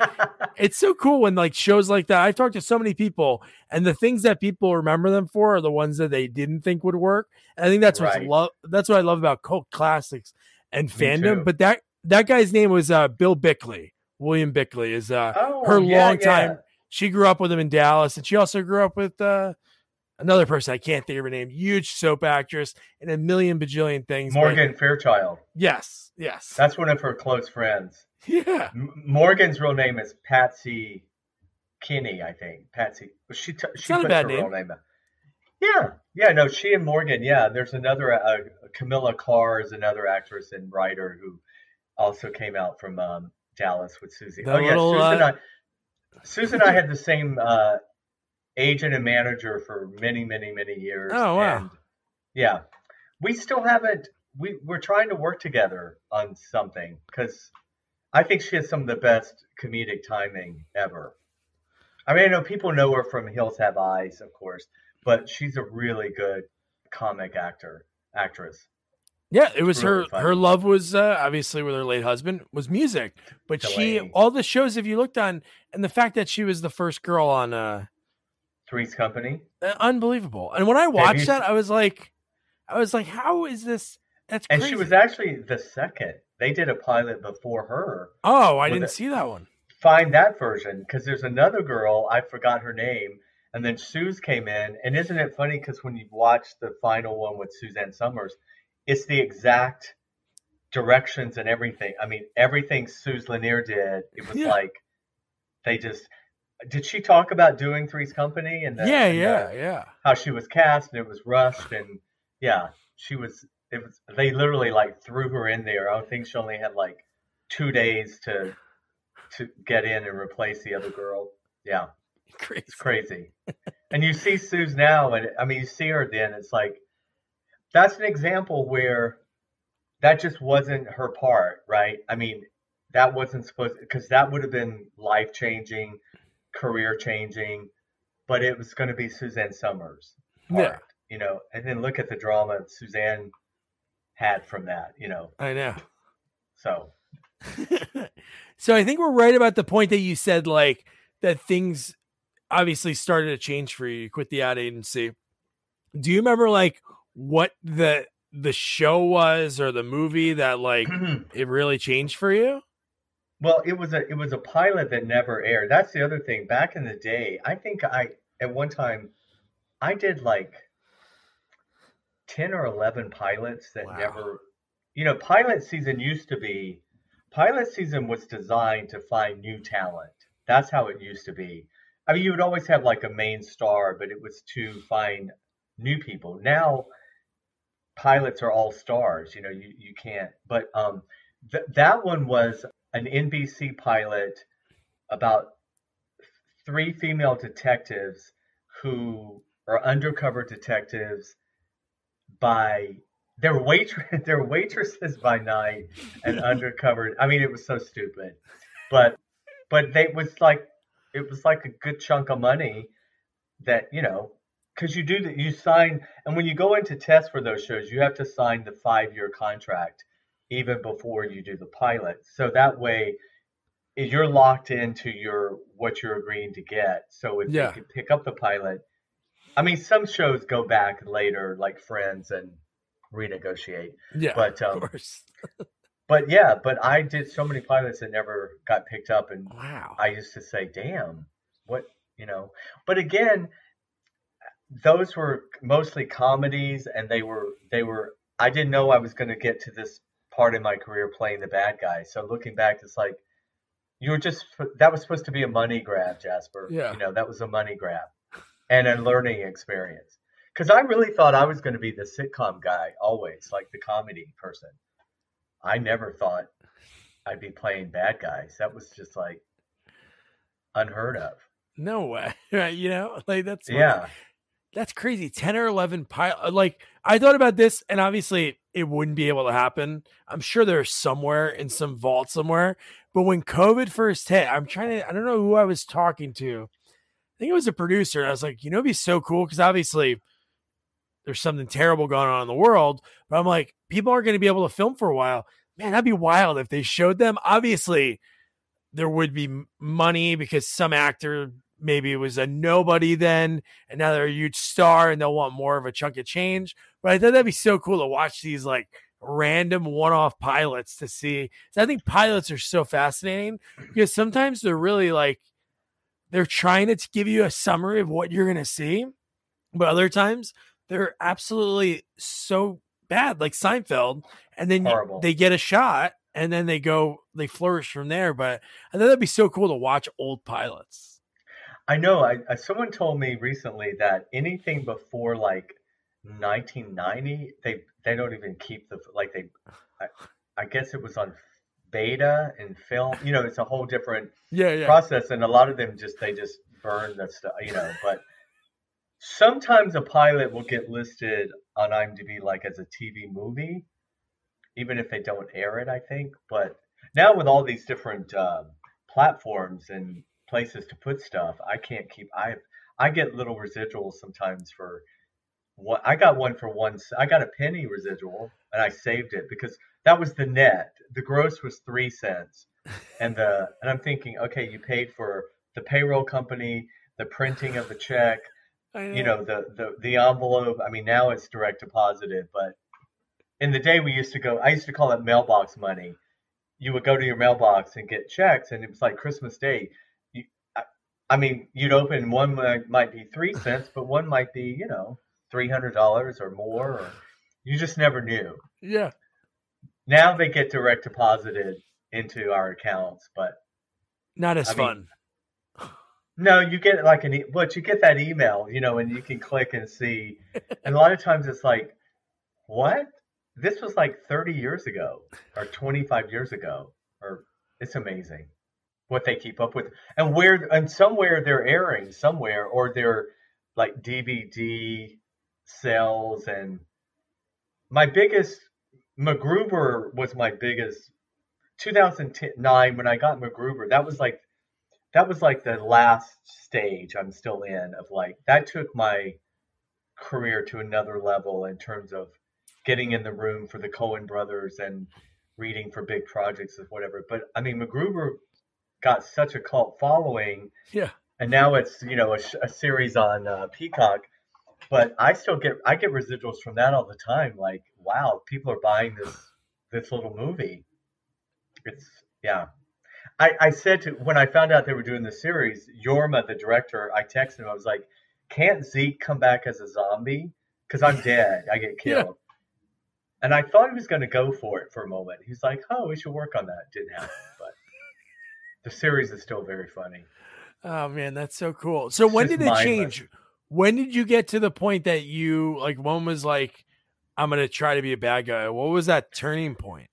it's so cool when like shows like that. I've talked to so many people, and the things that people remember them for are the ones that they didn't think would work. And I think that's right. what's love. That's what I love about cult classics and fandom. But that, that guy's name was uh, Bill Bickley. William Bickley is uh, oh, her yeah, long time. Yeah. She grew up with him in Dallas, and she also grew up with uh, another person I can't think of her name, huge soap actress and a million bajillion things. Morgan but, Fairchild. Yes, yes. That's one of her close friends. Yeah. M- Morgan's real name is Patsy Kinney, I think. Patsy. She t- she puts her name. real name out. Yeah, yeah. No, she and Morgan. Yeah, there's another. Uh, Camilla Carr is another actress and writer who also came out from um, Dallas with Suzy. The oh little, yeah, Susan. Uh, I- Susan and I had the same uh, agent and manager for many, many, many years. Oh, wow. And yeah. We still haven't, we, we're trying to work together on something because I think she has some of the best comedic timing ever. I mean, I know people know her from Hills Have Eyes, of course, but she's a really good comic actor, actress. Yeah, it was really her. Funny. Her love was uh, obviously with her late husband was music, but Delaney. she all the shows if you looked on, and the fact that she was the first girl on uh, Three's Company, uh, unbelievable. And when I watched you, that, I was like, I was like, how is this? That's crazy. And she was actually the second. They did a pilot before her. Oh, I didn't a, see that one. Find that version because there's another girl. I forgot her name. And then Suze came in, and isn't it funny? Because when you watch the final one with Suzanne Somers. It's the exact directions and everything. I mean, everything Suze Lanier did, it was yeah. like they just did she talk about doing Three's Company and the, yeah, and yeah, the, yeah. how she was cast and it was rushed and yeah, she was it was they literally like threw her in there. I think she only had like two days to to get in and replace the other girl. Yeah. Crazy. It's crazy. And you see Suze now and I mean you see her then, it's like that's an example where that just wasn't her part, right? I mean, that wasn't supposed to, because that would have been life-changing, career-changing, but it was going to be Suzanne Somers' part, yeah. you know? And then look at the drama Suzanne had from that, you know? I know. So. So I think we're right about the point that you said, like, that things obviously started to change for you. You quit the ad agency. Do you remember, like, what the the show was or the movie that like it really changed for you? Well, it was a it was a pilot that never aired. That's the other thing. Back in the day, I think I at one time I did like ten or eleven pilots that wow. never you know, pilot season used to be pilot season was designed to find new talent. That's how it used to be. I mean, you would always have like a main star, but it was to find new people. Now pilots are all stars, you know, you, you can't, but um, th- that one was an N B C pilot about three female detectives who are undercover detectives by their waitress, their waitresses by night and undercover. I mean, it was so stupid, but, but they was like, it was like a good chunk of money that, you know, because you do that, you sign, and when you go into test for those shows, you have to sign the five-year contract even before you do the pilot. So that way, you're locked into your what you're agreeing to get. So if yeah. you can pick up the pilot, I mean, some shows go back later, like Friends, and renegotiate. Yeah, but, um, of course. But yeah, but I did so many pilots that never got picked up, and wow. I used to say, "Damn, what you know?" But again. Those were mostly comedies and they were, they were, I didn't know I was going to get to this part in my career playing the bad guy. So looking back, it's like, you were just, that was supposed to be a money grab, Jasper. Yeah. You know, that was a money grab and a learning experience. Because I really thought I was going to be the sitcom guy always, like the comedy person. I never thought I'd be playing bad guys. That was just like unheard of. No way. Right. You know, like that's, yeah, what, that's crazy. ten or eleven pilot. Like I thought about this and obviously it wouldn't be able to happen. I'm sure there's somewhere in some vault somewhere, but when COVID first hit, I'm trying to, I don't know who I was talking to. I think it was a producer. And I was like, you know, it'd be so cool. Cause obviously there's something terrible going on in the world, but I'm like, people aren't going to be able to film for a while, man. That'd be wild if they showed them. Obviously there would be money because some actor maybe was a nobody then, and now they're a huge star and they'll want more of a chunk of change. But I thought that'd be so cool to watch these like random one-off pilots to see. So I think pilots are so fascinating because sometimes they're really like, they're trying to give you a summary of what you're going to see. But other times they're absolutely so bad, like Seinfeld. And then horrible. They get a shot and then they go, they flourish from there. But I thought that'd be so cool to watch old pilots. I know. I, I someone told me recently that anything before like nineteen ninety, they they don't even keep the like they. I, I guess it was on beta and film. You know, it's a whole different yeah, yeah. process, and a lot of them just they just burn that stuff. You know, but sometimes a pilot will get listed on IMDb like as a T V movie, even if they don't air it, I think. But now with all these different uh, platforms and places to put stuff, I can't keep, I I get little residuals sometimes for what, I got one for one, I got a penny residual and I saved it because that was the net. The gross was three cents. And the and I'm thinking, okay, you paid for the payroll company, the printing of the check, know. you know, the, the, the envelope. I mean, now it's direct deposited, but in the day we used to go, I used to call it mailbox money. You would go to your mailbox and get checks, and it was like Christmas Day. You, I, I mean, you'd open one might, might be three cents, but one might be, you know, three hundred dollars or more. Or, you just never knew. Yeah. Now they get direct deposited into our accounts, but not as I fun. Mean, no, you get like an, but you get that email, you know, and you can click and see. And a lot of times it's like, what? This was like thirty years ago or twenty-five years ago, or it's amazing what they keep up with and where, and somewhere they're airing somewhere, or they're like D V D sales. And my biggest MacGruber was my biggest two thousand nine when I got MacGruber. That was like, that was like the last stage I'm still in of like, that took my career to another level in terms of getting in the room for the Coen brothers and reading for big projects or whatever. But I mean, MacGruber got such a cult following. Yeah. And now it's, you know, a, a series on uh, Peacock, but I still get, I get residuals from that all the time. Like, wow, people are buying this, this little movie. It's yeah. I, I said to, when I found out they were doing the series, Yorma, the director, I texted him. I was like, can't Zeke come back as a zombie? Cause I'm dead. I get killed. Yeah. And I thought he was going to go for it for a moment. He's like, oh, we should work on that. It didn't happen, but the series is still very funny. Oh, man, that's so cool. So it's when did it change? Life. When did you get to the point that you, like, one was like, I'm going to try to be a bad guy? What was that turning point?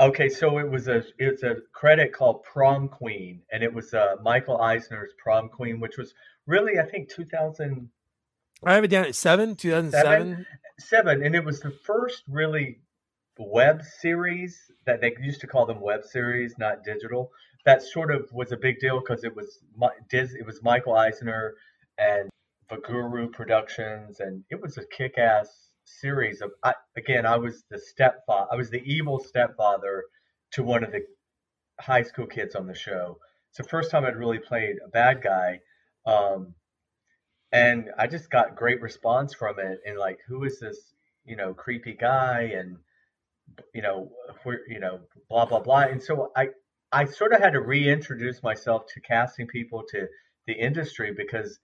Okay, so it was a it's a credit called Prom Queen, and it was uh, Michael Eisner's Prom Queen, which was really, I think, two thousand. I have it down at seven, two thousand seven. Seven? Seven, and it was the first really web series that they used to call them web series, not digital. That sort of was a big deal because it was it was Michael Eisner and Vaguru Productions, and it was a kick-ass series of. I, again, I was the stepfather. I was the evil stepfather to one of the high school kids on the show. It's the first time I'd really played a bad guy. Um, And I just got great response from it, and like, who is this, you know, creepy guy, and you know, where, you know, blah blah blah. And so I, I sort of had to reintroduce myself to casting people, to the industry, because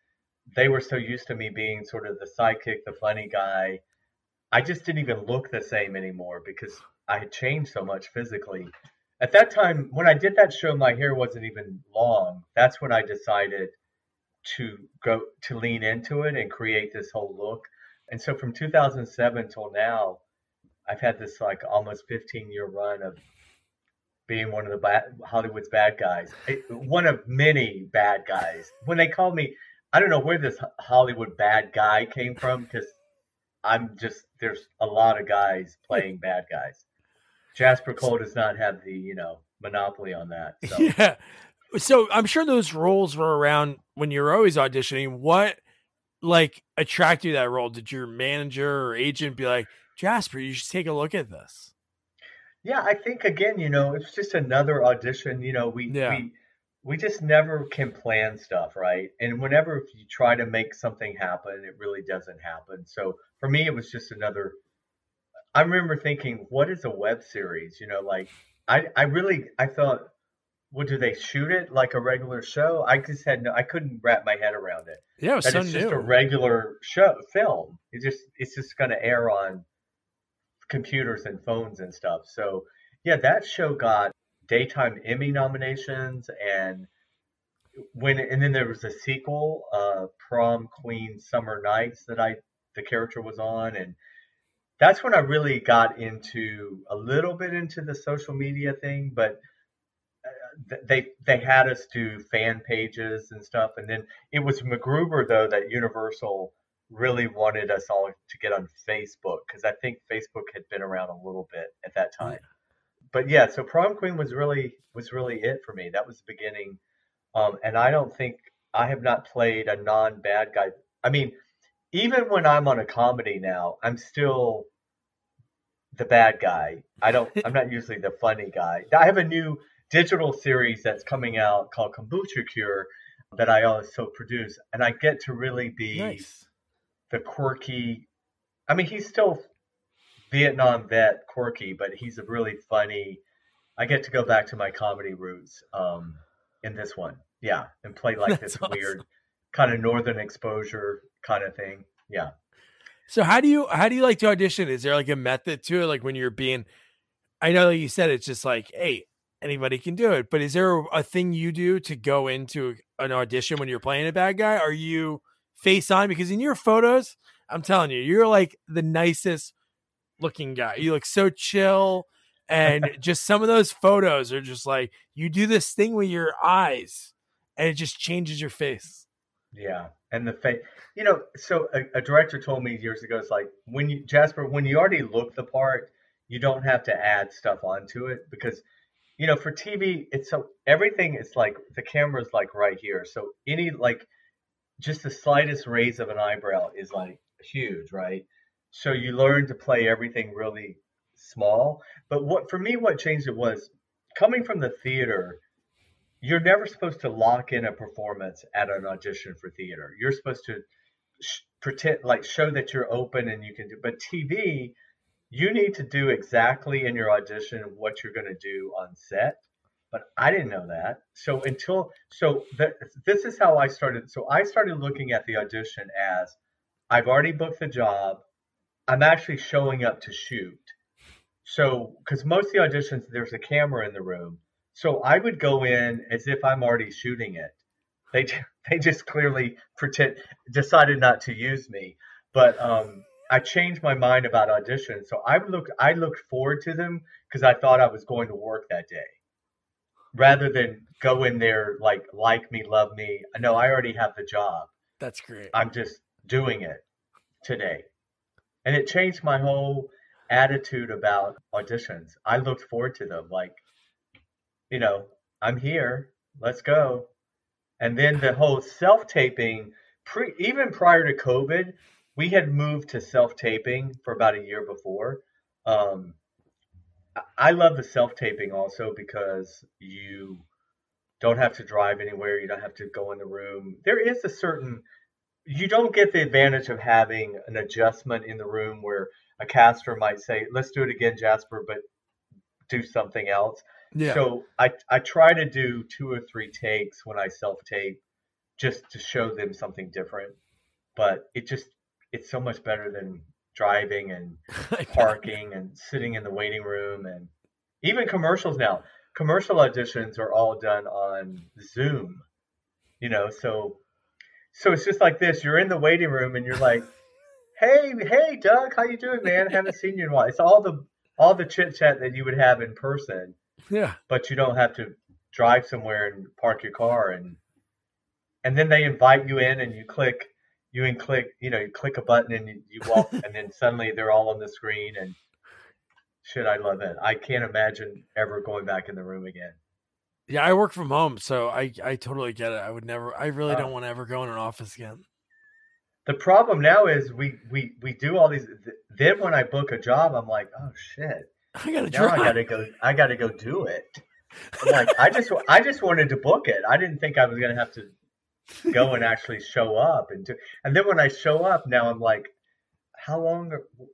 they were so used to me being sort of the sidekick, the funny guy. I just didn't even look the same anymore because I had changed so much physically. At that time, when I did that show, my hair wasn't even long. That's when I decided to go to lean into it and create this whole look. And so from two thousand seven till now, I've had this like almost fifteen year run of being one of the bad, Hollywood's bad guys, it, one of many bad guys. When they call me, I don't know where this Hollywood bad guy came from, because I'm just, there's a lot of guys playing bad guys. Jasper Cole does not have the, you know, monopoly on that. So. Yeah. So I'm sure those roles were around when you were always auditioning. What, like, attracted you to that role? Did your manager or agent be like, Jasper, you should take a look at this? Yeah, I think, again, you know, it's just another audition. You know, we, yeah. we, we just never can plan stuff, right? And whenever you try to make something happen, it really doesn't happen. So for me, it was just another... I remember thinking, what is a web series? You know, like, I, I really, I thought, well, do they shoot it like a regular show? I just had no, I couldn't wrap my head around it. Yeah, it was that so it's new. Just a regular show, film. It's just, it's just going to air on computers and phones and stuff. So, yeah, that show got daytime Emmy nominations, and when, and then there was a sequel, uh, Prom Queen Summer Nights, that I, the character was on, and that's when I really got into a little bit into the social media thing, but they they had us do fan pages and stuff. And then it was MacGruber, though, that Universal really wanted us all to get on Facebook, because I think Facebook had been around a little bit at that time. Yeah. But yeah, so Prom Queen was really was really it for me. That was the beginning. Um, and I don't think I have not played a non-bad guy. I mean, even when I'm on a comedy now, I'm still the bad guy. I don't, I'm not usually the funny guy. I have a new digital series that's coming out called Kombucha Cure that I also produce. And I get to really be nice. The quirky. I mean, he's still Vietnam vet quirky, but he's a really funny. I get to go back to my comedy roots um, in this one. Yeah. And play like that's this awesome. Weird kind of Northern exposure kind of thing. Yeah. So how do you, how do you like to audition? Is there like a method to it? Like when you're being, I know you said, it's just like, hey, anybody can do it, but is there a thing you do to go into an audition when you're playing a bad guy? Are you face on? Because in your photos, I'm telling you, you're like the nicest looking guy. You look so chill. And just some of those photos are just like, you do this thing with your eyes and it just changes your face. Yeah. And the face, you know, so a, a director told me years ago, it's like, when you, Jasper, when you already look the part, you don't have to add stuff onto it, because, you know, for T V, it's so, everything is like, the camera's like right here. So any, like, just the slightest raise of an eyebrow is like huge, right? So you learn to play everything really small. But what, for me, what changed it was coming from the theater. You're never supposed to lock in a performance at an audition for theater. You're supposed to sh- pretend, like, show that you're open and you can do. But T V, you need to do exactly in your audition what you're going to do on set. But I didn't know that. So until so the, this is how I started. So I started looking at the audition as, I've already booked the job. I'm actually showing up to shoot. So because most of the auditions, there's a camera in the room. So I would go in as if I'm already shooting it. They they just clearly pretend, decided not to use me. But um, I changed my mind about auditions. So I looked I looked forward to them, because I thought I was going to work that day, rather than go in there like like me, love me. No, I already have the job. That's great. I'm just doing it today, and it changed my whole attitude about auditions. I looked forward to them, like, you know, I'm here, let's go. And then the whole self-taping, pre, even prior to COVID, we had moved to self-taping for about a year before. Um, I love the self-taping also, because you don't have to drive anywhere. You don't have to go in the room. There is a certain, you don't get the advantage of having an adjustment in the room where a caster might say, let's do it again, Jasper, but do something else. Yeah. So I, I try to do two or three takes when I self-tape, just to show them something different. But it just, it's so much better than driving and parking and sitting in the waiting room, and even commercials now. Commercial auditions are all done on Zoom, you know, so so it's just like this. You're in the waiting room and you're like, hey, hey, Doug, how you doing, man? I haven't seen you in a while. It's all the all the chit-chat that you would have in person. Yeah. But you don't have to drive somewhere and park your car. And and then they invite you in and you click, you and click, you know, you click a button and you, you walk and then suddenly they're all on the screen. And shit, I love it. I can't imagine ever going back in the room again. Yeah, I work from home, so I, I totally get it. I would never, I really uh, don't want to ever go in an office again. The problem now is we, we, we do all these. Th- then when I book a job, I'm like, oh shit, I gotta now drive. I gotta go. I gotta go do it. I'm like, I just, I just wanted to book it. I didn't think I was gonna have to go and actually show up and do. And then when I show up, now I'm like, how long,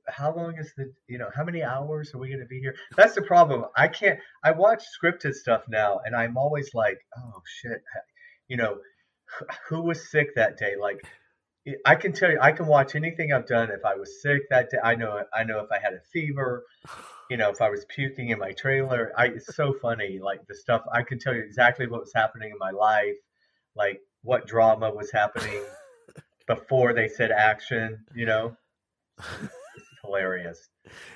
how long is the, you know, how many hours are we going to be here? That's the problem. I can't, I watch scripted stuff now and I'm always like, oh shit, you know, who was sick that day? Like I can tell you, I can watch anything I've done. If I was sick that day, I know, I know if I had a fever, you know, if I was puking in my trailer, I, it's so funny. Like the stuff, I can tell you exactly what was happening in my life. Like what drama was happening before they said action, you know? Hilarious.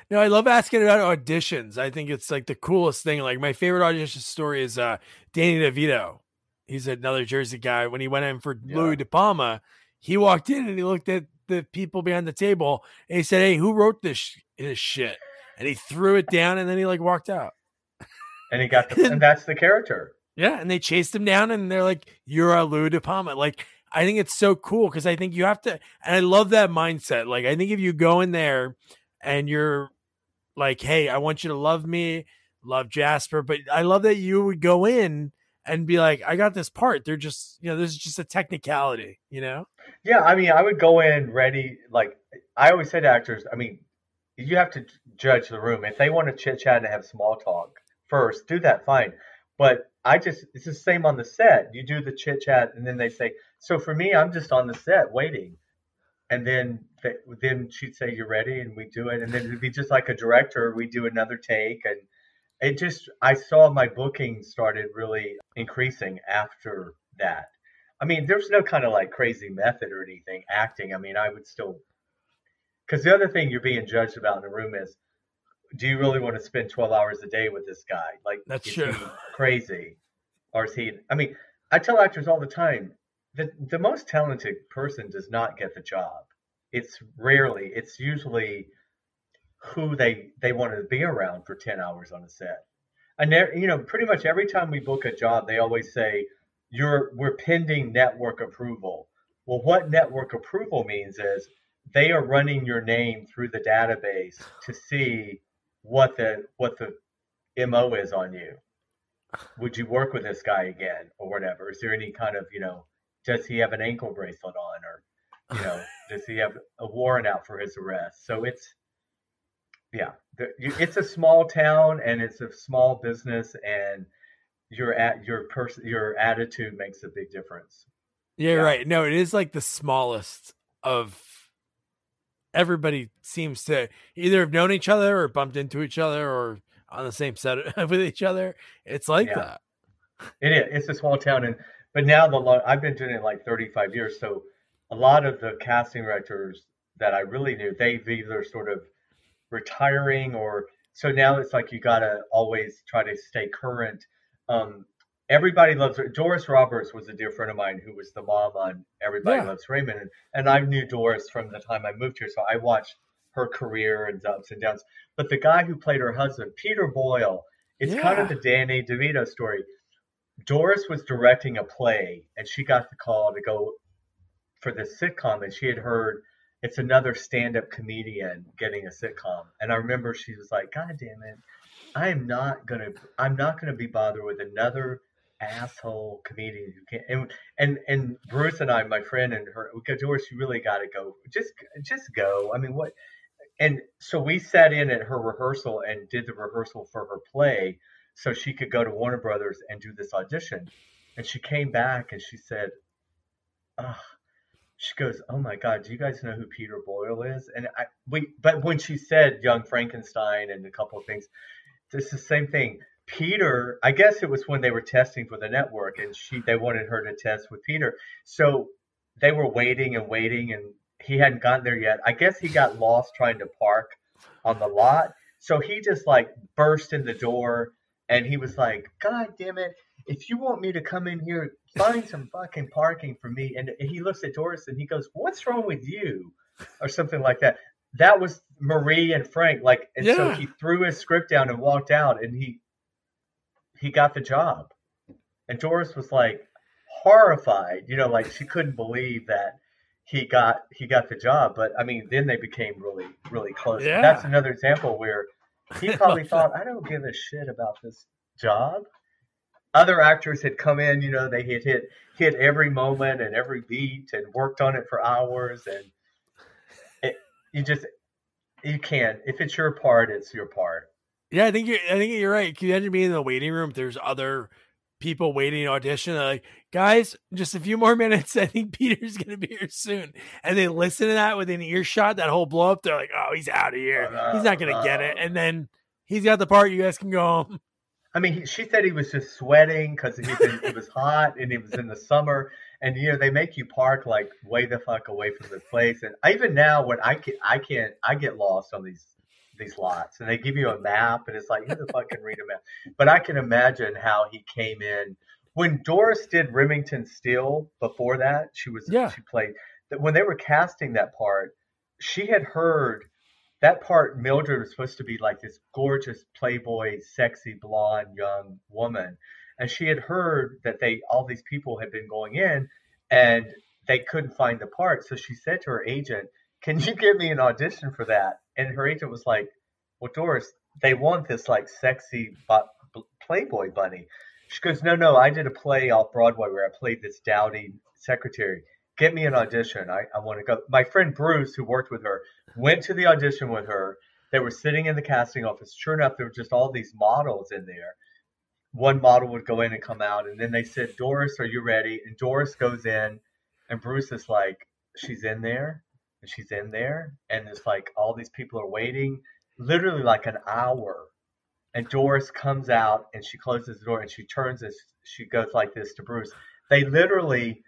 No, I love asking about auditions. I think it's like the coolest thing. Like my favorite audition story is uh Danny DeVito. He's another Jersey guy. When he went in for yeah. Louis De Palma, he walked in and he looked at the people behind the table and he said, "Hey, who wrote this sh- this shit?" And he threw it down and then he like walked out. And he got the, and that's the character. Yeah, and they chased him down and they're like, "You're a Louis De Palma." Like, I think it's so cool because I think you have to, and I love that mindset. Like, I think if you go in there and you're like, hey, I want you to love me, love Jasper, but I love that you would go in and be like, I got this part. They're just, you know, this is just a technicality, you know? Yeah. I mean, I would go in ready. Like I always say to actors, I mean, you have to judge the room. If they want to chit chat and have small talk first, do that. Fine. But I just, it's the same on the set. You do the chit chat and then they say, so for me, I'm just on the set waiting. And then, they, then she'd say, you're ready. And we do it. And then it'd be just like a director. We do another take. And it just, I saw my booking started really increasing after that. I mean, there's no kind of like crazy method or anything acting. I mean, I would still, because the other thing you're being judged about in the room is, do you really want to spend twelve hours a day with this guy? Like, that's is true. He crazy? Or is he, I mean, I tell actors all the time that the most talented person does not get the job. It's rarely, it's usually who they, they want to be around for ten hours on a set. And you know, pretty much every time we book a job, they always say, you're, we're pending network approval. Well, what network approval means is they are running your name through the database to see what the what the M O is on you. Would you work with this guy again or whatever? Is there any kind of, you know, does he have an ankle bracelet on, or, you know, does he have a warrant out for his arrest? So it's, yeah, it's a small town and it's a small business, and your at your person your attitude makes a big difference. Yeah, yeah, right. No, it is like the smallest of. Everybody seems to either have known each other or bumped into each other or on the same set with each other. It's like yeah. that. It is. It's a small town. And, but now the lo- I've been doing it like thirty-five years. So a lot of the casting directors that I really knew, they've either sort of retiring or, so now it's like, you got to always try to stay current. Um, everybody loves her. Doris Roberts was a dear friend of mine who was the mom on Everybody yeah. Loves Raymond. And, and I knew Doris from the time I moved here. So I watched her career and ups and downs. But the guy who played her husband, Peter Boyle, it's yeah. kind of the Danny DeVito story. Doris was directing a play and she got the call to go for this sitcom. And she had heard it's another stand-up comedian getting a sitcom. And I remember she was like, God damn it. I am not going to, I'm not going to be bothered with another asshole comedian who can't. And, and and Bruce and I, my friend and her, we go, Doris, you really got to go. Just just go. I mean, what? And so we sat in at her rehearsal and did the rehearsal for her play so she could go to Warner Brothers and do this audition. And she came back and she said, oh, she goes, "Oh my God, do you guys know who Peter Boyle is?" And I, we, but when she said Young Frankenstein and a couple of things, it's the same thing. Peter, I guess it was when they were testing for the network, and she, they wanted her to test with Peter. So they were waiting and waiting, and he hadn't gotten there yet. I guess he got lost trying to park on the lot. So he just like burst in the door, and he was like, "God damn it. If you want me to come in here, find some fucking parking for me." And he looks at Doris and he goes, "What's wrong with you?" Or something like that. That was Marie and Frank. Like, and yeah. So he threw his script down and walked out, and he, he got the job. And Doris was like horrified, you know, like she couldn't believe that he got, he got the job. But I mean, then they became really, really close. Yeah. That's another example where he probably thought, I don't give a shit about this job. Other actors had come in, you know, they had hit hit every moment and every beat and worked on it for hours. And it, you just, you can't. If it's your part, it's your part. Yeah, I think you're, I think you're right. Can you imagine being in the waiting room? If there's other people waiting to audition, they're like, "Guys, just a few more minutes. I think Peter's going to be here soon." And they listen to that within earshot, that whole blow up. They're like, "Oh, he's out of here. Uh, he's not going to uh, get it." And then he's got the part. You guys can go home. I mean, she said he was just sweating because he, it was hot and it was in the summer. And, you know, they make you park like way the fuck away from the place. And even now when I can't, I can't, I get lost on these, these lots, and they give you a map and it's like, who the fuck can read a map? But I can imagine how he came in when Doris did Remington Steele before that. She was, yeah. she played that when they were casting that part, she had heard that part, Mildred was supposed to be like this gorgeous playboy, sexy, blonde, young woman. And she had heard that they, all these people had been going in and they couldn't find the part. So she said to her agent, "Can you give me an audition for that?" And her agent was like, "Well, Doris, they want this like sexy bu- playboy bunny." She goes, no, no, "I did a play off Broadway where I played this dowdy secretary. Get me an audition. I, I want to go." My friend Bruce, who worked with her, went to the audition with her. They were sitting in the casting office. Sure enough, there were just all these models in there. One model would go in and come out. And then they said, "Doris, are you ready?" And Doris goes in. And Bruce is like, "She's in there. And she's in there." And it's like all these people are waiting, literally like an hour. And Doris comes out and she closes the door and she turns and she goes like this to Bruce. They literally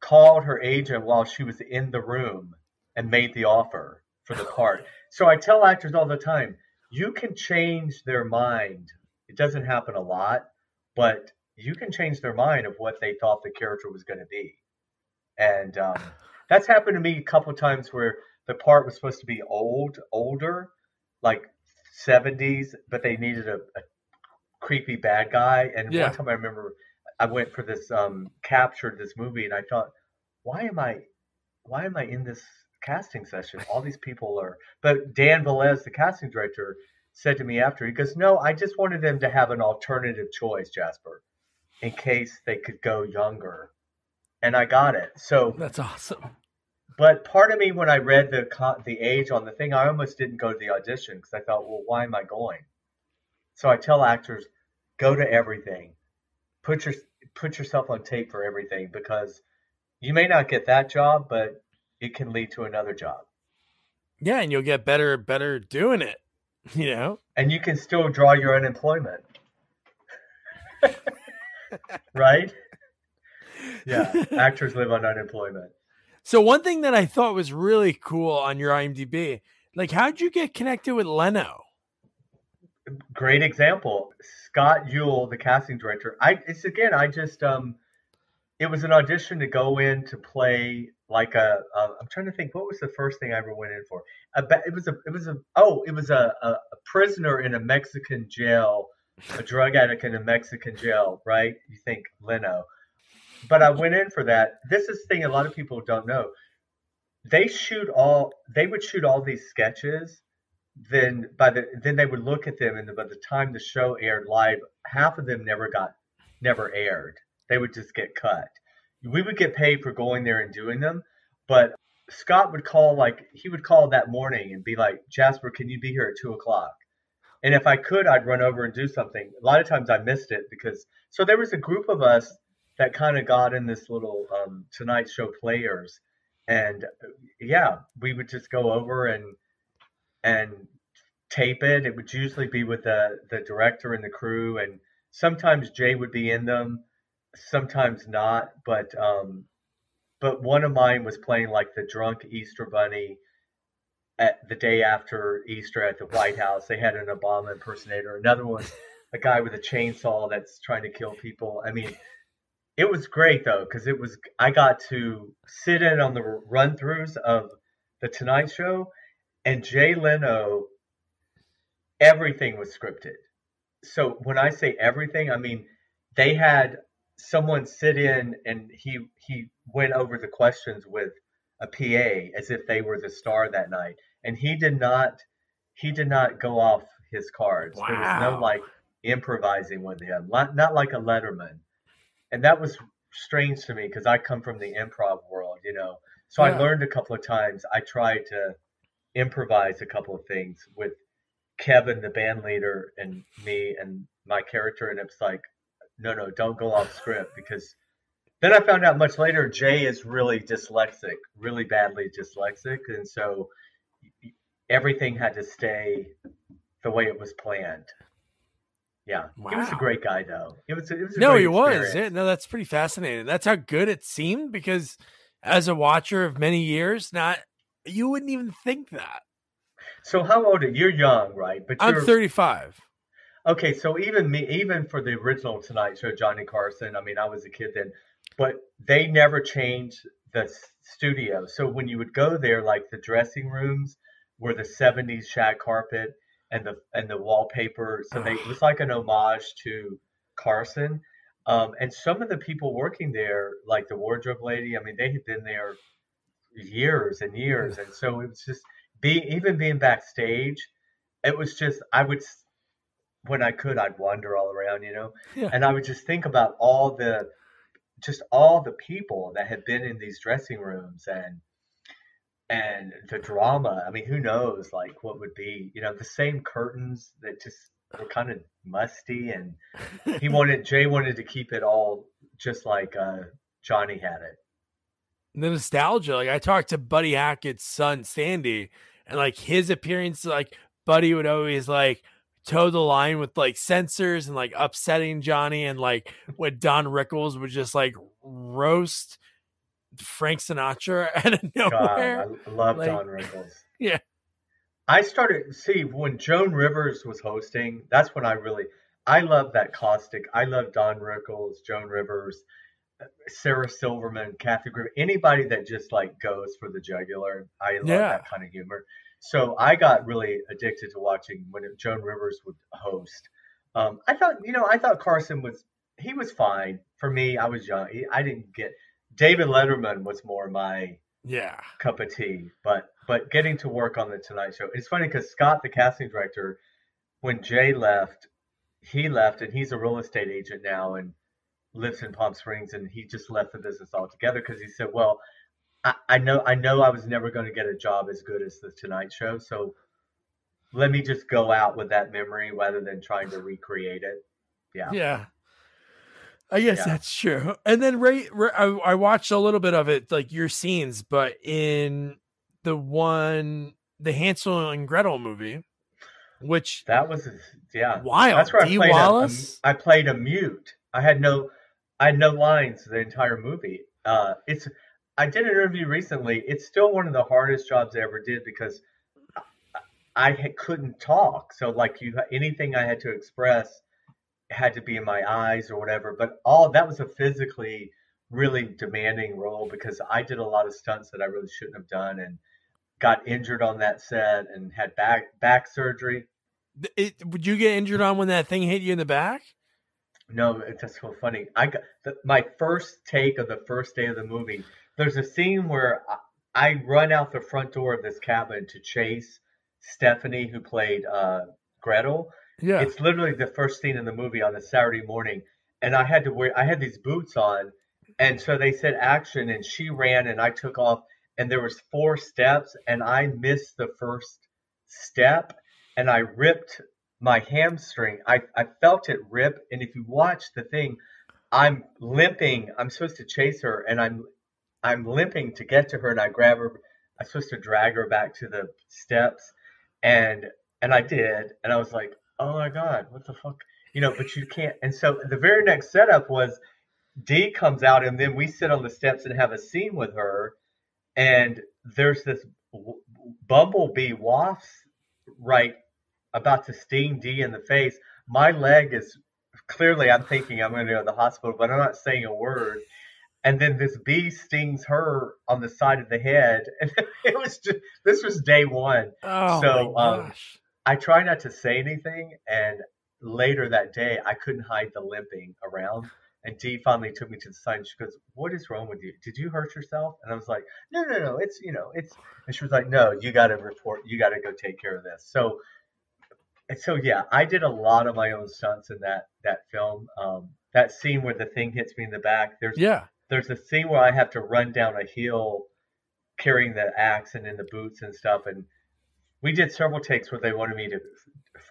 called her agent while she was in the room and made the offer for the part. So I tell actors all the time, you can change their mind. It doesn't happen a lot, but you can change their mind of what they thought the character was going to be. And um, that's happened to me a couple of times where the part was supposed to be old, older, like seventies, but they needed a, a creepy bad guy. And yeah. One time I remember I went for this um, captured this movie, and I thought, why am I, why am I in this casting session? All these people are. But Dan Velez, the casting director, said to me after, he goes, "No, I just wanted them to have an alternative choice, Jasper, in case they could go younger." And I got it. So that's awesome. But part of me, when I read the the age on the thing, I almost didn't go to the audition because I thought, well, why am I going? So I tell actors, go to everything. Put your put yourself on tape for everything, because you may not get that job, but it can lead to another job. Yeah, and you'll get better, better doing it, you know. And you can still draw your unemployment, right? Yeah, actors live on unemployment. So one thing that I thought was really cool on your I M D B, like, how'd you get connected with Leno? Great example. Scott Yule, the casting director. I it's again, I just um it was an audition to go in to play like a, a I'm trying to think what was the first thing I ever went in for. A, it was a it was a oh, it was a, a, a prisoner in a Mexican jail, a drug addict in a Mexican jail, right? You think Leno. But I went in for that. This is the thing a lot of people don't know. They shoot all they would shoot all these sketches. Then by the then they would look at them, and by the time the show aired live, half of them never got never aired. They would just get cut. We would get paid for going there and doing them, but Scott would call like he would call that morning and be like, "Jasper, can you be here at two o'clock?" And if I could, I'd run over and do something. A lot of times I missed it because so there was a group of us that kind of got in this little um, Tonight Show players, And yeah, we would just go over and and tape it. It would usually be with the, the director and the crew, and sometimes Jay would be in them, sometimes not. But um, but one of mine was playing like the drunk Easter Bunny at the day after Easter at the White House. They had an Obama impersonator. Another one, a guy with a chainsaw that's trying to kill people. I mean, it was great though, because it was I got to sit in on the run-throughs of the Tonight Show, and Jay Leno. Everything was scripted. So when I say everything, I mean they had someone sit in, and he he went over the questions with a P A as if they were the star that night, and he did not he did not go off his cards. Wow. There was no like improvising with him, not, not like a Letterman. And that was strange to me because I come from the improv world, you know. So yeah. I learned a couple of times. I tried to improvise a couple of things with Kevin, the band leader, and me and my character. And it's like, no, no, don't go off script. Because then I found out much later, Jay is really dyslexic, really badly dyslexic. And so everything had to stay the way it was planned. Yeah. Wow. He was a great guy though. It was, it was a no, great he experience. was. Yeah, no, that's pretty fascinating. That's how good it seemed, because as a watcher of many years, not, you wouldn't even think that. So how old are you? You're young, right? But you're... I'm thirty-five. Okay, so even me, even for the original Tonight Show, Johnny Carson, I mean, I was a kid then, but they never changed the studio. So when you would go there, like the dressing rooms were the seventies shag carpet and the and the wallpaper. So they, it was like an homage to Carson. Um, and some of the people working there, like the wardrobe lady, I mean, they had been there years and years. And so it was just... Be, even being backstage, it was just, I would, when I could, I'd wander all around, you know, yeah. And I would just think about all the, just all the people that had been in these dressing rooms and, and the drama. I mean, who knows, like what would be, you know, the same curtains that just were kind of musty, and he wanted, Jay wanted to keep it all just like uh, Johnny had it. The nostalgia, like I talked to Buddy Hackett's son Sandy, and like his appearance, like Buddy would always like toe the line with like censors and like upsetting Johnny, and like what Don Rickles would just like roast Frank Sinatra out of nowhere. God, I love like, Don Rickles. Yeah, I started see when Joan Rivers was hosting. That's when I really I love that caustic. I love Don Rickles, Joan Rivers, Sarah Silverman, Kathy Griffin, anybody that just like goes for the jugular. I love yeah. that kind of humor. So I got really addicted to watching when Joan Rivers would host. Um, I thought, you know, I thought Carson was, he was fine for me. I was young. I didn't get, David Letterman was more my yeah cup of tea, but, but getting to work on the Tonight Show. It's funny because Scott, the casting director, when Jay left, he left and he's a real estate agent now. And lives in Palm Springs, and he just left the business altogether because he said, well, I, I know I know I was never going to get a job as good as the Tonight Show, so let me just go out with that memory rather than trying to recreate it. Yeah. Yeah. I guess yeah. that's true. And then Ray, Ray I, I watched a little bit of it, like your scenes, but in the one, the Hansel and Gretel movie, which that was, yeah. Wild. That's where Dee I played Wallace. A, a, I played a mute. I had no... I had no lines the entire movie. Uh, it's I did an interview recently. It's still one of the hardest jobs I ever did because I, I couldn't talk. So like you, anything I had to express had to be in my eyes or whatever. But all that was a physically really demanding role because I did a lot of stunts that I really shouldn't have done and got injured on that set and had back back surgery. It, would you get injured on when that thing hit you in the back? No, it's just so funny. I got the, my first take of the first day of the movie. There's a scene where I, I run out the front door of this cabin to chase Stephanie, who played uh, Gretel. Yeah, it's literally the first scene in the movie on a Saturday morning, and I had to wear I had these boots on, and so they said action, and she ran, and I took off, and there was four steps, and I missed the first step, and I ripped. My hamstring, I, I felt it rip. And if you watch the thing, I'm limping. I'm supposed to chase her, and I'm I'm limping to get to her, and I grab her. I'm supposed to drag her back to the steps, and and I did, and I was like, oh my God, what the fuck, you know? But you can't. And so the very next setup was Dee comes out, and then we sit on the steps and have a scene with her, and there's this bumblebee wafts right about to sting Dee in the face. My leg is clearly, I'm thinking I'm going to go to the hospital, but I'm not saying a word. And then this bee stings her on the side of the head. And it was just, this was day one. Oh, so um, I try not to say anything. And later that day, I couldn't hide the limping around. And Dee finally took me to the side, and she goes, "What is wrong with you? Did you hurt yourself?" And I was like, "No, no, no. It's, you know, it's." And she was like, "No, you got to report. You got to go take care of this." So, and so yeah, I did a lot of my own stunts in that that film. Um, that scene where the thing hits me in the back. There's yeah. There's a scene where I have to run down a hill, carrying the axe and in the boots and stuff. And we did several takes where they wanted me to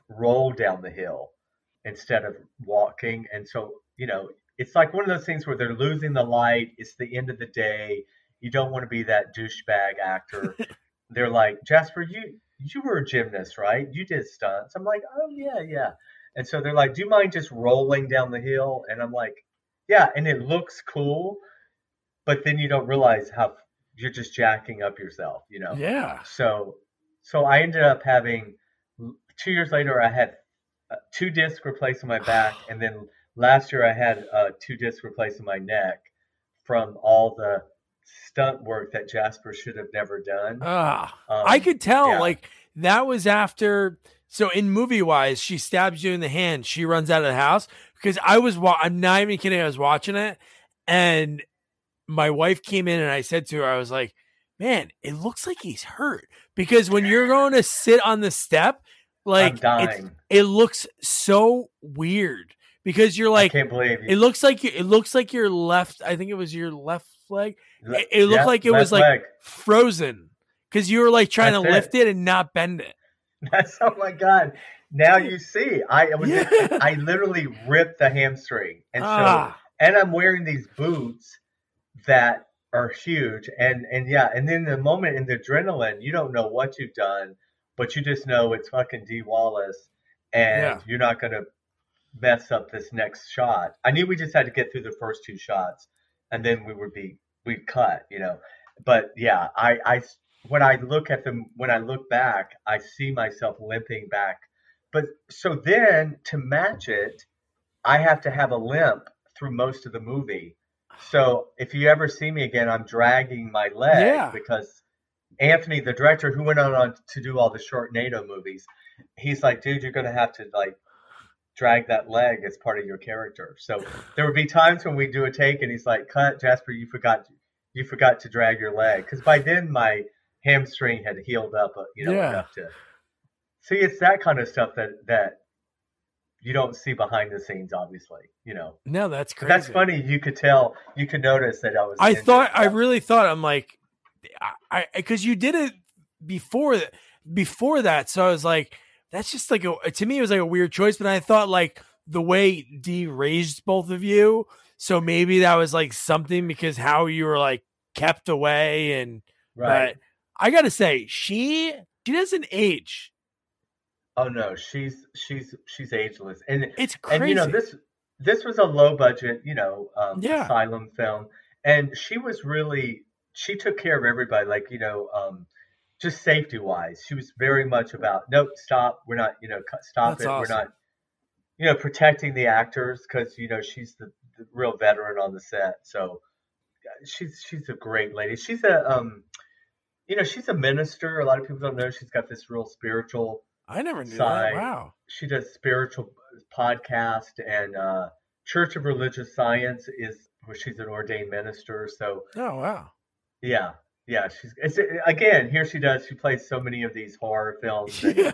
roll down the hill instead of walking. And so, you know. It's like one of those things where they're losing the light. It's the end of the day. You don't want to be that douchebag actor. They're like, "Jasper, you you were a gymnast, right? You did stunts." I'm like, "Oh, yeah, yeah." And so they're like, "Do you mind just rolling down the hill?" And I'm like, "Yeah." And it looks cool. But then you don't realize how you're just jacking up yourself, you know? Yeah. So, so I ended up having, two years later, I had two discs replaced in my back, and then last year, I had uh, two discs replaced in my neck from all the stunt work that Jasper should have never done. Uh, um, I could tell, yeah. Like, that was after. So in movie-wise, she stabs you in the hand. She runs out of the house because I was, wa- I'm not even kidding. I was watching it, and my wife came in, and I said to her, I was like, "Man, it looks like he's hurt." Because when you're going to sit on the step, like, it's, it looks so weird. Because you're like, I can't believe you. It looks like you, it looks like your left. I think it was your left leg. It, it looked yeah, like it was like leg. Frozen because you were like trying That's to it. lift it and not bend it. That's oh my God! Now you see, I was yeah. I literally ripped the hamstring, and so ah. and I'm wearing these boots that are huge, and and yeah, and then the moment in the adrenaline, you don't know what you've done, but you just know it's fucking Dee Wallace, and yeah. you're not gonna mess up this next shot. I knew we just had to get through the first two shots, and then we would be we'd cut, you know. But yeah, I, I when I look at them, when I look back, I see myself limping back. But so then to match it, I have to have a limp through most of the movie. So if you ever see me again, I'm dragging my leg yeah. because Anthony, the director, who went on to do all the Sharknado movies, he's like, "Dude, you're gonna have to like drag that leg as part of your character." So there would be times when we do a take and he's like, "Cut, Jasper, you forgot, you forgot to drag your leg." Cause by then my hamstring had healed up, you know, yeah. enough to see. It's that kind of stuff that, that you don't see behind the scenes, obviously, you know? No, that's crazy. That's funny. You could tell, you could notice that I was, I thought, I really thought I'm like, I, I, cause you did it before, before that. So I was like, that's just like a, to me, it was like a weird choice, but I thought like the way Dee raised both of you. So maybe that was like something because how you were like kept away. And right. I got to say, she, she doesn't age. Oh no, she's, she's, she's ageless. And it's crazy. And you know, this, this was a low budget, you know, um, yeah. asylum film. And she was really, she took care of everybody. Like, you know, um, just safety wise, she was very much about, "Nope, stop. We're not, you know, stop That's it. Awesome. We're not, you know," protecting the actors. Cause you know, she's the, the real veteran on the set. So she's, she's a great lady. She's a, um, you know, she's a minister. A lot of people don't know. She's got this real spiritual. I never knew side. That. Wow. She does spiritual podcast and, uh, Church of Religious Science is where she's an ordained minister. So, oh, wow. Yeah. Yeah, she's it's, again here. She does. She plays so many of these horror films, and, yeah.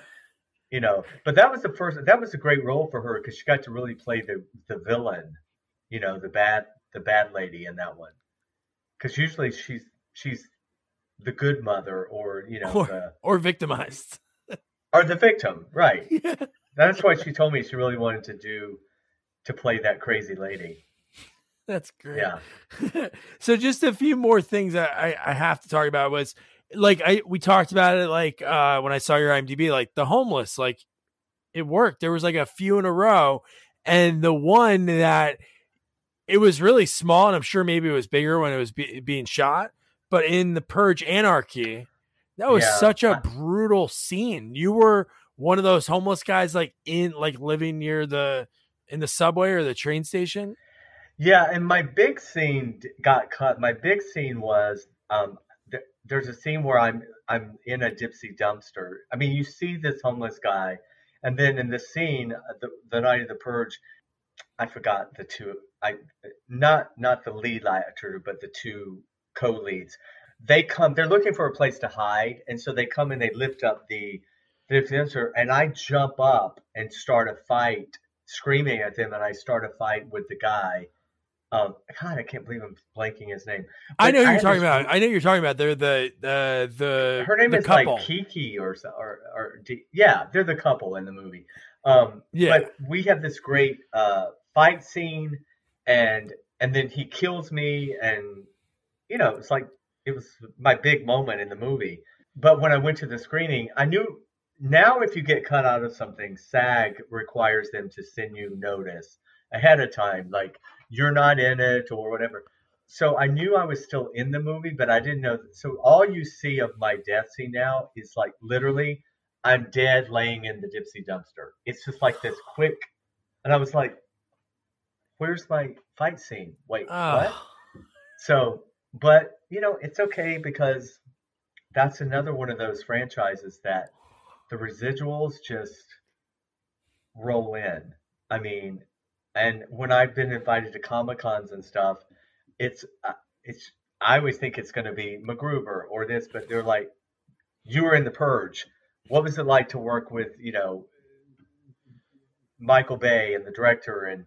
you know. But that was the first. That was a great role for her because she got to really play the, the villain, you know, the bad the bad lady in that one. Because usually she's she's the good mother, or you know, or, the, or victimized, or the victim, right? Yeah. That's why she told me she really wanted to do to play that crazy lady. That's great. Yeah. So just a few more things that I, I have to talk about was like, I, we talked about it. Like uh, when I saw your I M D B, like the homeless, like it worked. There was like a few in a row, and the one that it was really small, and I'm sure maybe it was bigger when it was be, being shot, but in The Purge: Anarchy, that was yeah. such a brutal scene. You were one of those homeless guys, like in, like living near the, in the subway or the train station. Yeah, and my big scene got cut. My big scene was um, th- there's a scene where I'm I'm in a gypsy dumpster. I mean, you see this homeless guy, and then in the scene, the, the night of the purge, I forgot the two. I not not the lead actor, but the two co-leads. They come. They're looking for a place to hide, and so they come and they lift up the the dumpster, and I jump up and start a fight, screaming at them, and I start a fight with the guy. Um, God, I can't believe I'm blanking his name. But I know you're I talking about. I know you're talking about. They're the uh, the her name the is couple. Like Kiki or or or D, yeah, they're the couple in the movie. Um, yeah. But we have this great uh, fight scene, and and then he kills me, and you know it's like it was my big moment in the movie. But when I went to the screening, I knew. Now, if you get cut out of something, SAG requires them to send you notice ahead of time, like you're not in it or whatever. So I knew I was still in the movie, but I didn't know. So all you see of my death scene now is like literally I'm dead laying in the gypsy dumpster. It's just like this quick. And I was like, where's my fight scene? Wait, oh. what? So, but you know, it's okay because that's another one of those franchises that the residuals just roll in. I mean, and when I've been invited to Comic-Cons and stuff, it's, it's, I always think it's going to be MacGruber or this, but they're like, you were in The Purge. What was it like to work with, you know, Michael Bay and the director? And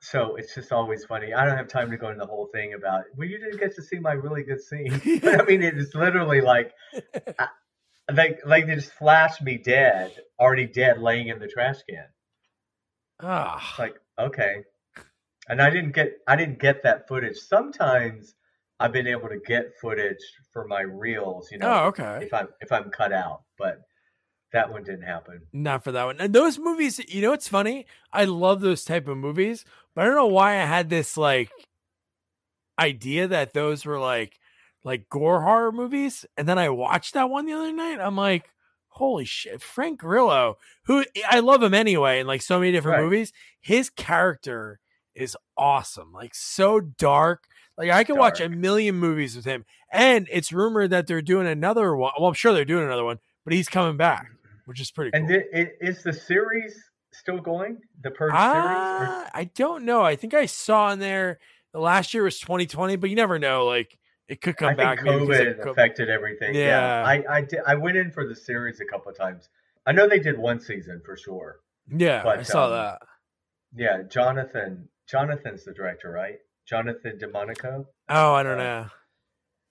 so it's just always funny. I don't have time to go into the whole thing about, well, you didn't get to see my really good scene. But I mean, it is literally like, I, Like, like they just flashed me dead, already dead, laying in the trash can. Ah, oh. Like okay, and I didn't get, I didn't get that footage. Sometimes I've been able to get footage for my reels, you know. Oh, okay. If I'm if I'm cut out, but that one didn't happen. Not for that one. And those movies, you know, it's funny. I love those type of movies, but I don't know why I had this like idea that those were like. like gore horror movies. And then I watched that one the other night. I'm like, holy shit. Frank Grillo, who I love him anyway. And like so many different right. movies, his character is awesome. Like so dark. Like I could watch a million movies with him, and it's rumored that they're doing another one. Well, I'm sure they're doing another one, but he's coming back, which is pretty and cool. And is the series still going? The Purge uh, series? Or- I don't know. I think I saw in there the last year was twenty twenty, but you never know. Like, It could come I back. Think COVID like, affected everything. Yeah. yeah. I I, did, I went in for the series a couple of times. I know they did one season for sure. Yeah, but, I saw um, that. Yeah, Jonathan. Jonathan's the director, right? Jonathan DeMonico. Oh, I don't uh, know.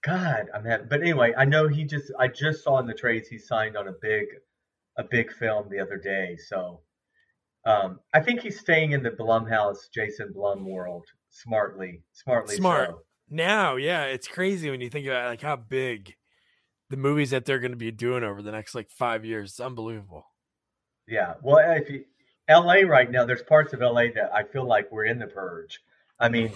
God, I'm happy. But anyway, I know he just. I just saw in the trades he signed on a big, a big film the other day. So, um, I think he's staying in the Blumhouse, Jason Blum world. Smartly, smartly, smart. So. Now, yeah, it's crazy when you think about like how big the movies that they're going to be doing over the next like five years. It's unbelievable. Yeah, well, if you, L A right now, there's parts of L A that I feel like we're in the purge. I mean,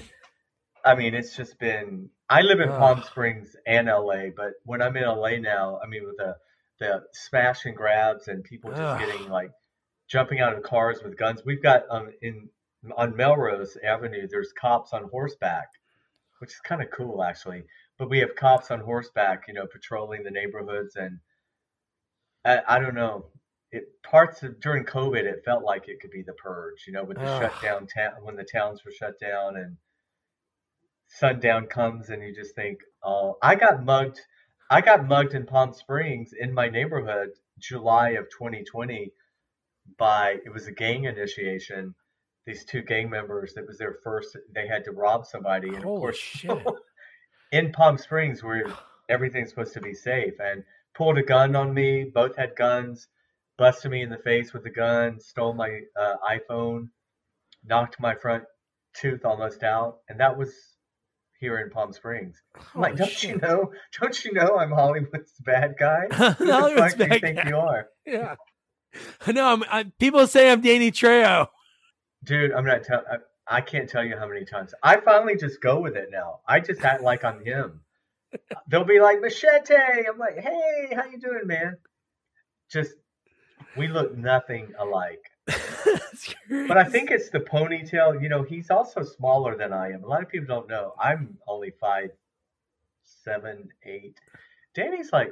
I mean, it's just been. I live in Palm Springs and L A, but when I'm in L A now, I mean, with the the smash and grabs and people just getting like jumping out of cars with guns. We've got um in on Melrose Avenue, there's cops on horseback. Which is kind of cool, actually. But we have cops on horseback, you know, patrolling the neighborhoods. And I, I don't know. It parts of during COVID, it felt like it could be the purge, you know, with the shutdown town, when the towns were shut down and sundown comes and you just think, oh, I got mugged. I got mugged in Palm Springs in my neighborhood, July of twenty twenty by, it was a gang initiation. These two gang members, that was their first, they had to rob somebody. And Holy of course, shit. In Palm Springs, where everything's supposed to be safe, and pulled a gun on me, both had guns, busted me in the face with a gun, stole my uh, iPhone, knocked my front tooth almost out, and that was here in Palm Springs. I'm like, don't shit. you know? Don't you know I'm Hollywood's bad guy? Hollywood's bad guy. Who the fuck do you think you are? Yeah. No, I'm, I, people say I'm Danny Trejo. Dude, I'm not telling. I can't tell you how many times. I finally just go with it now. I just act like I'm him. They'll be like, Machete. I'm like, hey, how you doing, man? Just, we look nothing alike. But I think it's the ponytail. You know, he's also smaller than I am. A lot of people don't know. I'm only five, seven, eight. Danny's like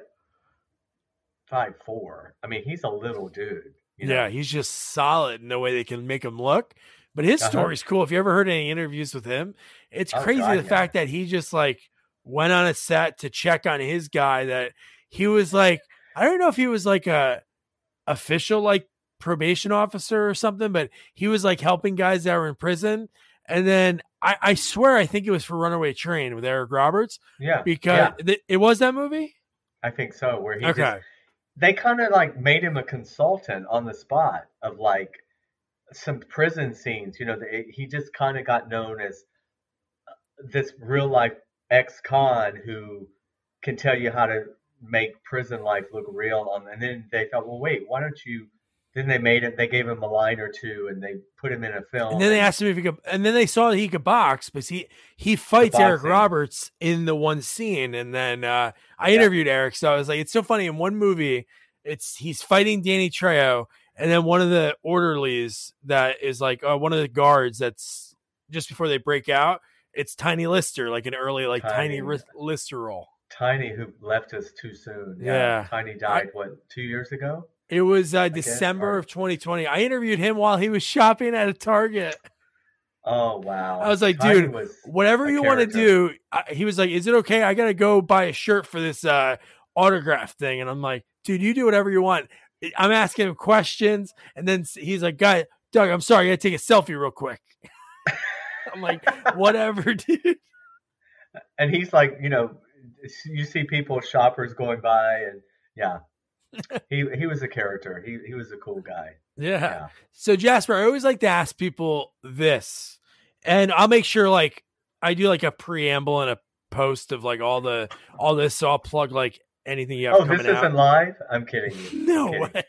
five, four. I mean, he's a little dude. You know? Yeah, he's just solid in the way they can make him look. But his uh-huh. story's cool. If you ever heard any interviews with him, it's oh, crazy God, the yeah. fact that he just like went on a set to check on his guy. That he was like, I don't know if he was like a official like probation officer or something, but he was like helping guys that were in prison. And then I, I swear, I think it was for Runaway Train with Eric Roberts. Yeah, because yeah. Th- it was that movie. I think so. Where he okay, just, they kind of like made him a consultant on the spot of like. Some prison scenes, you know, it, he just kind of got known as this real life ex-con who can tell you how to make prison life look real. On, and then they thought, well, wait, why don't you? Then they made it. They gave him a line or two, and they put him in a film. And then they asked him if he could. And then they saw that he could box, but he he fights Eric Roberts in the one scene. And then uh, I yeah. interviewed Eric, so I was like, it's so funny. In one movie, it's he's fighting Danny Trejo. And then one of the orderlies that is like uh, one of the guards that's just before they break out, it's Tiny Lister, like an early like Tiny, Tiny R- Lister role. Tiny who left us too soon. Yeah. yeah. Tiny died, I, what, two years ago? It was uh, December of twenty twenty. I interviewed him while he was shopping at a Target. Oh, wow. I was like, Tiny dude, was whatever you want to do. I, he was like, is it okay? I got to go buy a shirt for this uh, autograph thing. And I'm like, dude, you do whatever you want. I'm asking him questions, and then he's like, "Guy, Doug, I'm sorry, I gotta take a selfie real quick." I'm like, "Whatever, dude." And he's like, you know, you see people, shoppers going by, and yeah, he he was a character. He he was a cool guy. Yeah. yeah. So Jasper, I always like to ask people this, and I'll make sure like I do like a preamble and a post of like all the all this. So I'll plug like. Anything you have? Oh, this isn't out. Live. I'm kidding. You. No I'm kidding. way.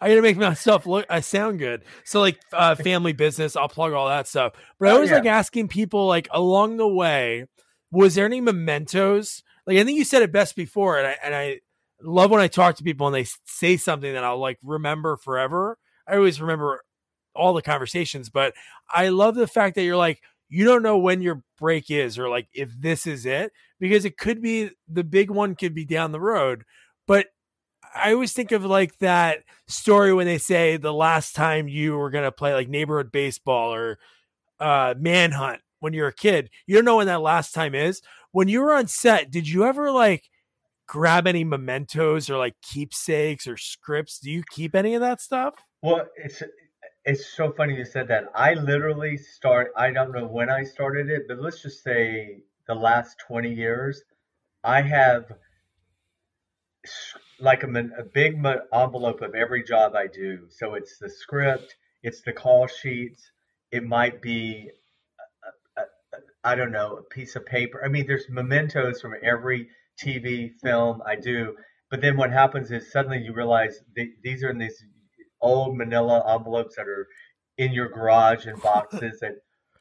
I gotta make myself look. I sound good. So like uh, family business. I'll plug all that stuff. But I always oh, yeah. like asking people like along the way. Was there any mementos? Like I think you said it best before, and I and I love when I talk to people and they say something that I'll like remember forever. I always remember all the conversations, but I love the fact that you're like. You don't know when your break is or like if this is it, because it could be the big one could be down the road. But I always think of like that story when they say the last time you were going to play like neighborhood baseball or uh, manhunt when you're a kid. You don't know when that last time is. When you were on set, did you ever like grab any mementos or like keepsakes or scripts? Do you keep any of that stuff? Well, it's It's so funny you said that. I literally start, I don't know when I started it, but let's just say the last twenty years, I have like a, a big envelope of every job I do. So it's the script, it's the call sheets. It might be, a, a, a, I don't know, a piece of paper. I mean, there's mementos from every T V film I do. But then what happens is suddenly you realize they, these are in these old manila envelopes that are in your garage and boxes that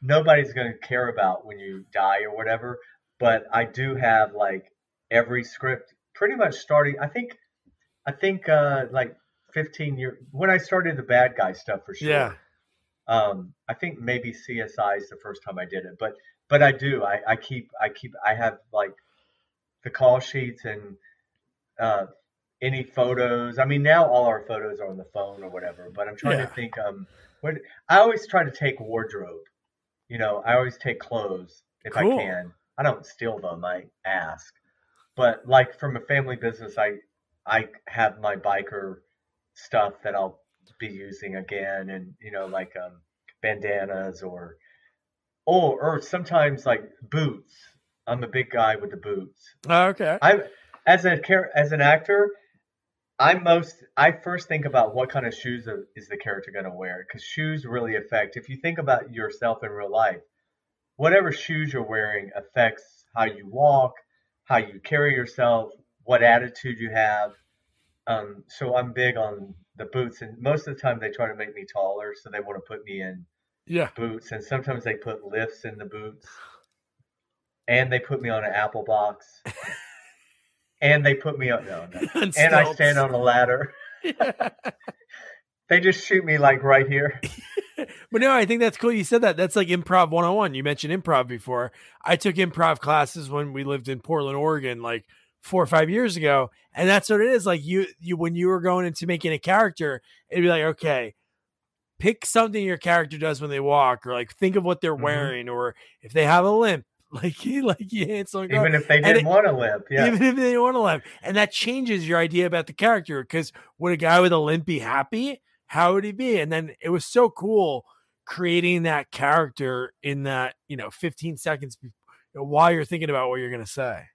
nobody's going to care about when you die or whatever. But I do have like every script pretty much starting. I think, I think uh, like fifteen years when I started the bad guy stuff for sure. Yeah. Um, I think maybe C S I is the first time I did it, but, but I do, I, I keep, I keep, I have like the call sheets and, uh, any photos. I mean, now all our photos are on the phone or whatever, but I'm trying yeah. to think, um, what I always try to take wardrobe, you know, I always take clothes if cool. I can, I don't steal them. I ask, but like from a family business, I, I have my biker stuff that I'll be using again. And, you know, like, um, bandanas or, or, or sometimes like boots. I'm a big guy with the boots. Oh, okay. I, as a, as an actor, I most I first think about what kind of shoes are, is the character going to wear, because shoes really affect. If you think about yourself in real life, whatever shoes you're wearing affects how you walk, how you carry yourself, what attitude you have. Um, so I'm big on the boots, and most of the time they try to make me taller, so they want to put me in yeah. boots, and sometimes they put lifts in the boots, and they put me on an apple box. And they put me up. No, no. And, and I stand on a ladder. Yeah. They just shoot me like right here. But no, I think that's cool. You said that. That's like improv one oh one. You mentioned improv before. I took improv classes when we lived in Portland, Oregon, like four or five years ago. And that's what it is. Like you, you, when you were going into making a character, it'd be like, okay, pick something your character does when they walk, or like think of what they're mm-hmm. wearing, or if they have a limp. Like he, like he hates on even if they didn't it, want to limp, yeah. Even if they didn't want to limp, and that changes your idea about the character. Because would a guy with a limp be happy? How would he be? And then it was so cool creating that character in that, you know, fifteen seconds while you're thinking about what you're going to say.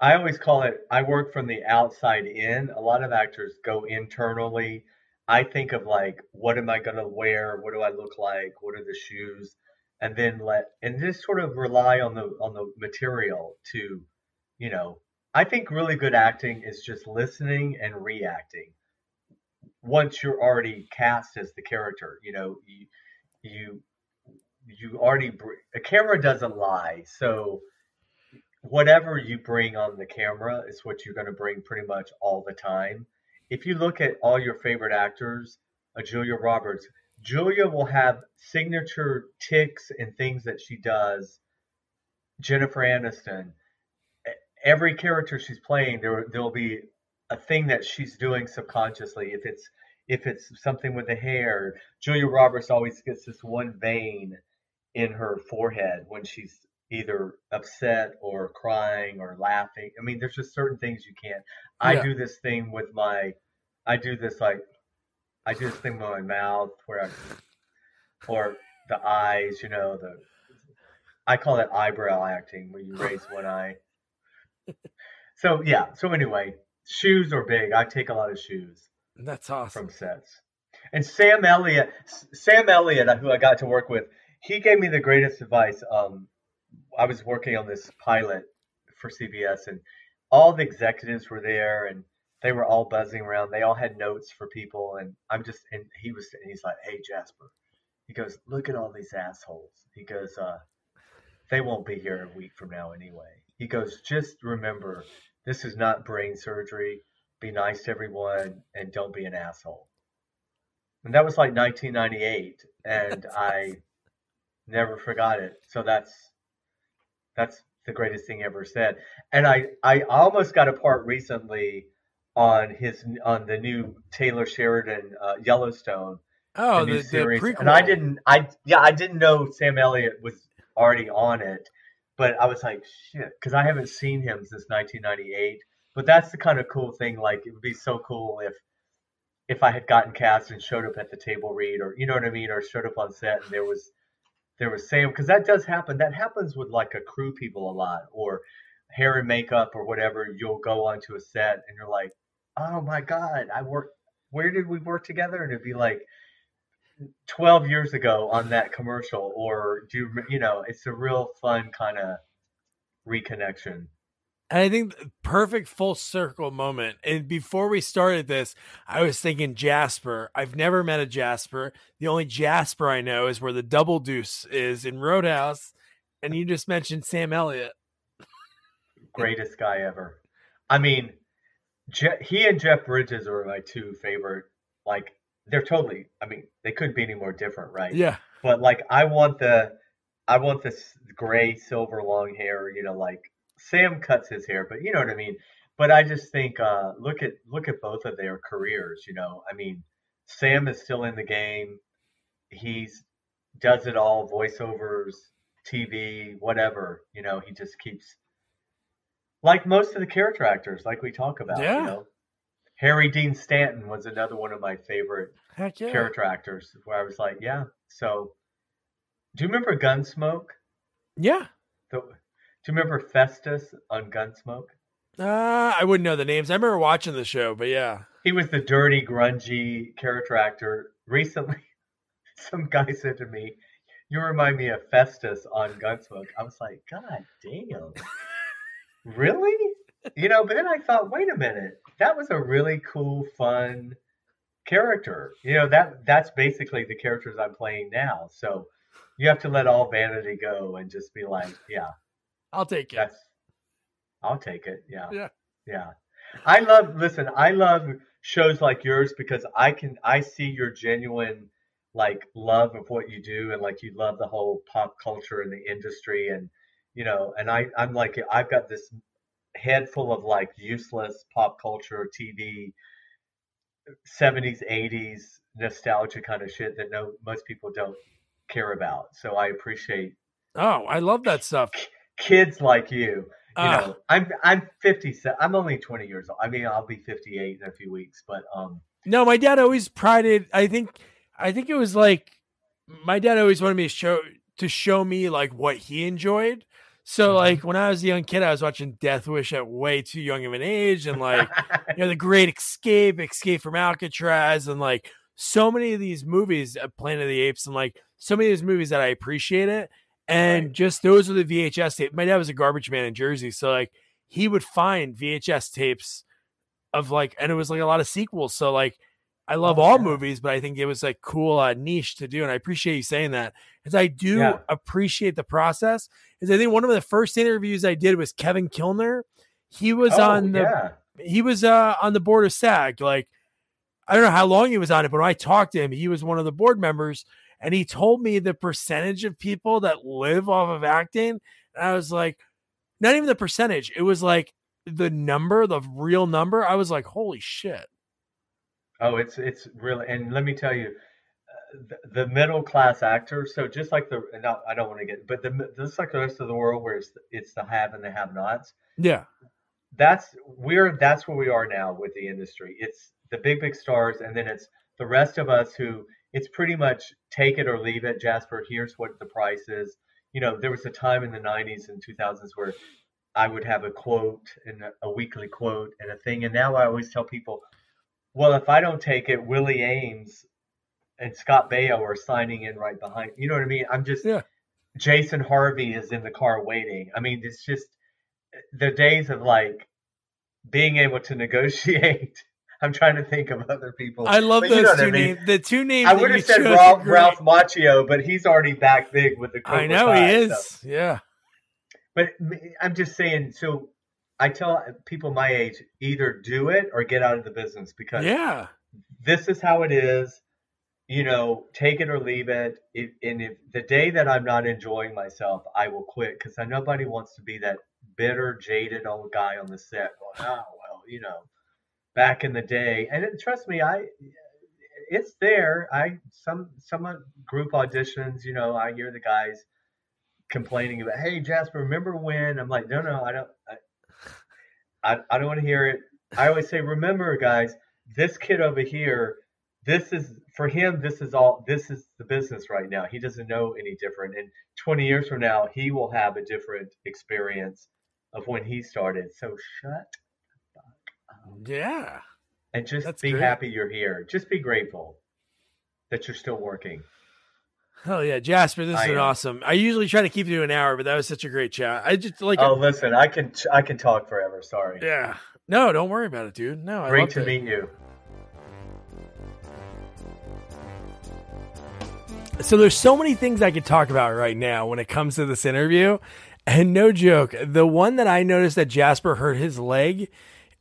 I always call it, I work from the outside in. A lot of actors go internally. I think of like, what am I going to wear? What do I look like? What are the shoes? And then let and just sort of rely on the on the material to, you know, I think really good acting is just listening and reacting. Once you're already cast as the character, you know, you you you already br- a camera doesn't lie, so whatever you bring on the camera is what you're going to bring pretty much all the time. If you look at all your favorite actors, uh, Julia Roberts. Julia will have signature tics and things that she does. Jennifer Aniston, every character she's playing, there there'll be a thing that she's doing subconsciously. If it's if it's something with the hair, Julia Roberts always gets this one vein in her forehead when she's either upset or crying or laughing. I mean, there's just certain things you can't. I yeah. do this thing with my, I do this like. I do this thing with my mouth, where I, or the eyes, you know, the I call it eyebrow acting, where you raise one eye. So yeah, so anyway, shoes are big. I take a lot of shoes. That's awesome. From sets. And Sam Elliott, Sam Elliott, who I got to work with, he gave me the greatest advice. Um, I was working on this pilot for C B S, and all the executives were there, and they were all buzzing around. They all had notes for people. And I'm just, and he was, and he's like, hey, Jasper, he goes, look at all these assholes. He goes, uh, they won't be here a week from now anyway. He goes, just remember, this is not brain surgery. Be nice to everyone and don't be an asshole. And that was like nineteen ninety-eight. And that's I awesome. Never forgot it. So that's, that's the greatest thing ever said. And I, I almost got a part recently on his on the new Taylor Sheridan uh, Yellowstone oh the, the, the prequel. And I didn't I yeah I didn't know Sam Elliott was already on it, but I was like shit, because I haven't seen him since nineteen ninety-eight. But that's the kind of cool thing. Like, it would be so cool if if I had gotten cast and showed up at the table read, or you know what I mean, or showed up on set and there was there was Sam, because that does happen. That happens with like a crew people a lot, or hair and makeup or whatever. You'll go onto a set and you're like, oh my God, I worked, where did we work together? And it'd be like twelve years ago on that commercial, or do you, you know, it's a real fun kind of reconnection. And I think perfect full circle moment. And before we started this, I was thinking Jasper. I've never met a Jasper. The only Jasper I know is where the double deuce is in Roadhouse. And you just mentioned Sam Elliott. Greatest guy ever. I mean, Je- he and Jeff Bridges are my two favorite. Like, they're totally, I mean, they couldn't be any more different, right? Yeah. But like, I want the, I want this gray, silver, long hair, you know, like Sam cuts his hair, but you know what I mean? But I just think, uh, look at, look at both of their careers, you know, I mean, Sam is still in the game. He's does it all, voiceovers, T V, whatever, you know, he just keeps, like most of the character actors, like we talk about, yeah. you know, Harry Dean Stanton was another one of my favorite yeah. character actors, where I was like, yeah. So, do you remember Gunsmoke? Yeah. The, do you remember Festus on Gunsmoke? Uh, I wouldn't know the names. I remember watching the show, but yeah. He was the dirty, grungy character actor. Recently, some guy said to me, "You remind me of Festus on Gunsmoke." I was like, "God damn, really?" You know. But then I thought, "Wait a minute, that was a really cool, fun character." You know, that that's basically the characters I'm playing now. So you have to let all vanity go and just be like, "Yeah, I'll take it. I'll take it." Yeah, yeah, yeah. I love. Listen, I love shows like yours because I can I see your genuine like love of what you do, and like you love the whole pop culture and the industry, and you know, and I I'm like I've got this head full of like useless pop culture T V, seventies, eighties nostalgia kind of shit that no most people don't care about. So I appreciate. Oh, I love that stuff. Kids like you. You know, uh, I'm I'm fifty-seven. I'm only twenty years old. I mean, I'll be fifty-eight in a few weeks. But um, no, my dad always prided. I think I think it was like my dad always wanted me to show to show me like what he enjoyed. So like when I was a young kid, I was watching Death Wish at way too young of an age, and like you know, The Great Escape, Escape from Alcatraz, and like so many of these movies, Planet of the Apes, and like so many of these movies that I appreciate it. And right. Just those were the V H S tapes. My dad was a garbage man in Jersey. So like he would find V H S tapes of like, and it was like a lot of sequels. So like, I love oh, all yeah. movies, but I think it was like cool uh, niche to do. And I appreciate you saying that because I do yeah. appreciate the process. Cause I think one of the first interviews I did was Kevin Kilner. He was oh, on the, yeah. he was uh, on the board of SAG. Like, I don't know how long he was on it, but when I talked to him, he was one of the board members. And he told me the percentage of people that live off of acting. And I was like, not even the percentage. It was like the number, the real number. I was like, holy shit. Oh, it's, it's really. And let me tell you, uh, the, the middle class actor. So just like the, and I, I don't want to get, but the, just like the rest of the world where it's, it's the have and the have nots. Yeah. That's we're, that's where we are now with the industry. It's the big, big stars. And then it's the rest of us who, it's pretty much take it or leave it, Jasper. Here's what the price is. You know, there was a time in the nineties and two thousands where I would have a quote and a weekly quote and a thing. And now I always tell people, well, if I don't take it, Willie Ames and Scott Baio are signing in right behind. You know what I mean? I'm just, yeah. Jason Harvey is in the car waiting. I mean, it's just the days of like being able to negotiate. I'm trying to think of other people. I love but those you know two I mean. names. The two names I would have said Ralph, Ralph Macchio, but he's already back big with the Cobra. I know tie, he is. So. Yeah. But I'm just saying, so I tell people my age, either do it or get out of the business because yeah. this is how it is. You know, take it or leave it. If, and if the day that I'm not enjoying myself, I will quit because nobody wants to be that bitter, jaded old guy on the set going, oh, well, you know. Back in the day, and it, trust me, I it's there. I some some group auditions, you know, I hear the guys complaining about, "Hey, Jasper, remember when?" I'm like, "No, no, I don't, I, I, I don't want to hear it." I always say, "Remember, guys, this kid over here, this is for him. This is all. This is the business right now. He doesn't know any different. And twenty years from now, he will have a different experience of when he started. So shut." Yeah. And just That's be great. happy you're here. Just be grateful that you're still working. Hell yeah. Jasper, this I is an awesome. I usually try to keep you an hour, but that was such a great chat. I just like Oh, a, listen, I can I can talk forever. Sorry. Yeah. No, don't worry about it, dude. No, great I Great to it. meet you. So there's so many things I could talk about right now when it comes to this interview. And no joke, the one that I noticed that Jasper hurt his leg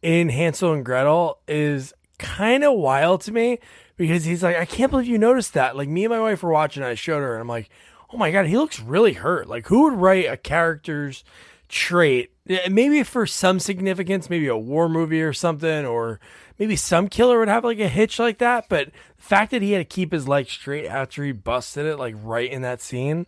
in Hansel and Gretel is kind of wild to me because he's like, I can't believe you noticed that. Like me and my wife were watching, and I showed her and I'm like, oh my God, he looks really hurt. Like who would write a character's trait? Maybe for some significance, maybe a war movie or something, or maybe some killer would have like a hitch like that. But the fact that he had to keep his leg straight after he busted it, like right in that scene,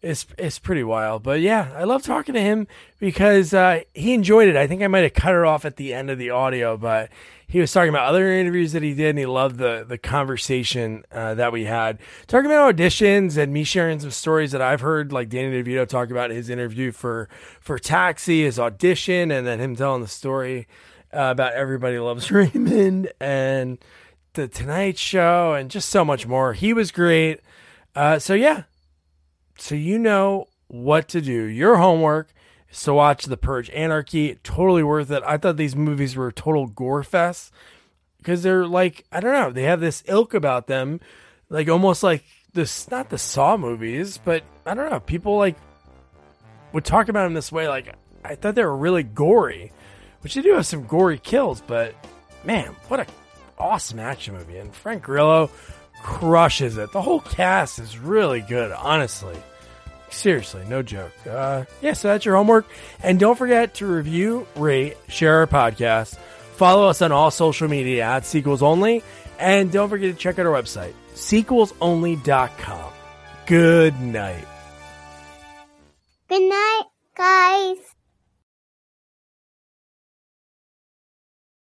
It's it's pretty wild. But yeah, I love talking to him because uh, he enjoyed it. I think I might have cut it off at the end of the audio, but he was talking about other interviews that he did, and he loved the, the conversation uh, that we had. Talking about auditions and me sharing some stories that I've heard, like Danny DeVito talk about his interview for, for Taxi, his audition, and then him telling the story uh, about Everybody Loves Raymond and The Tonight Show and just so much more. He was great. Uh, so, yeah. So you know what to do. Your homework is to watch The Purge: Anarchy. Totally worth it. I thought these movies were total gore fests because they're like, I don't know, they have this ilk about them, like almost like this, not the Saw movies, but I don't know, people like would talk about them this way. Like, I thought they were really gory, which they do have some gory kills, but man, what a awesome action movie. And Frank Grillo crushes it. The whole cast is really good, honestly. Seriously, no joke. Uh, yeah, so that's your homework. And don't forget to review, rate, share our podcast. Follow us on all social media at Sequels Only. And don't forget to check out our website, sequels only dot com. Good night. Good night, guys.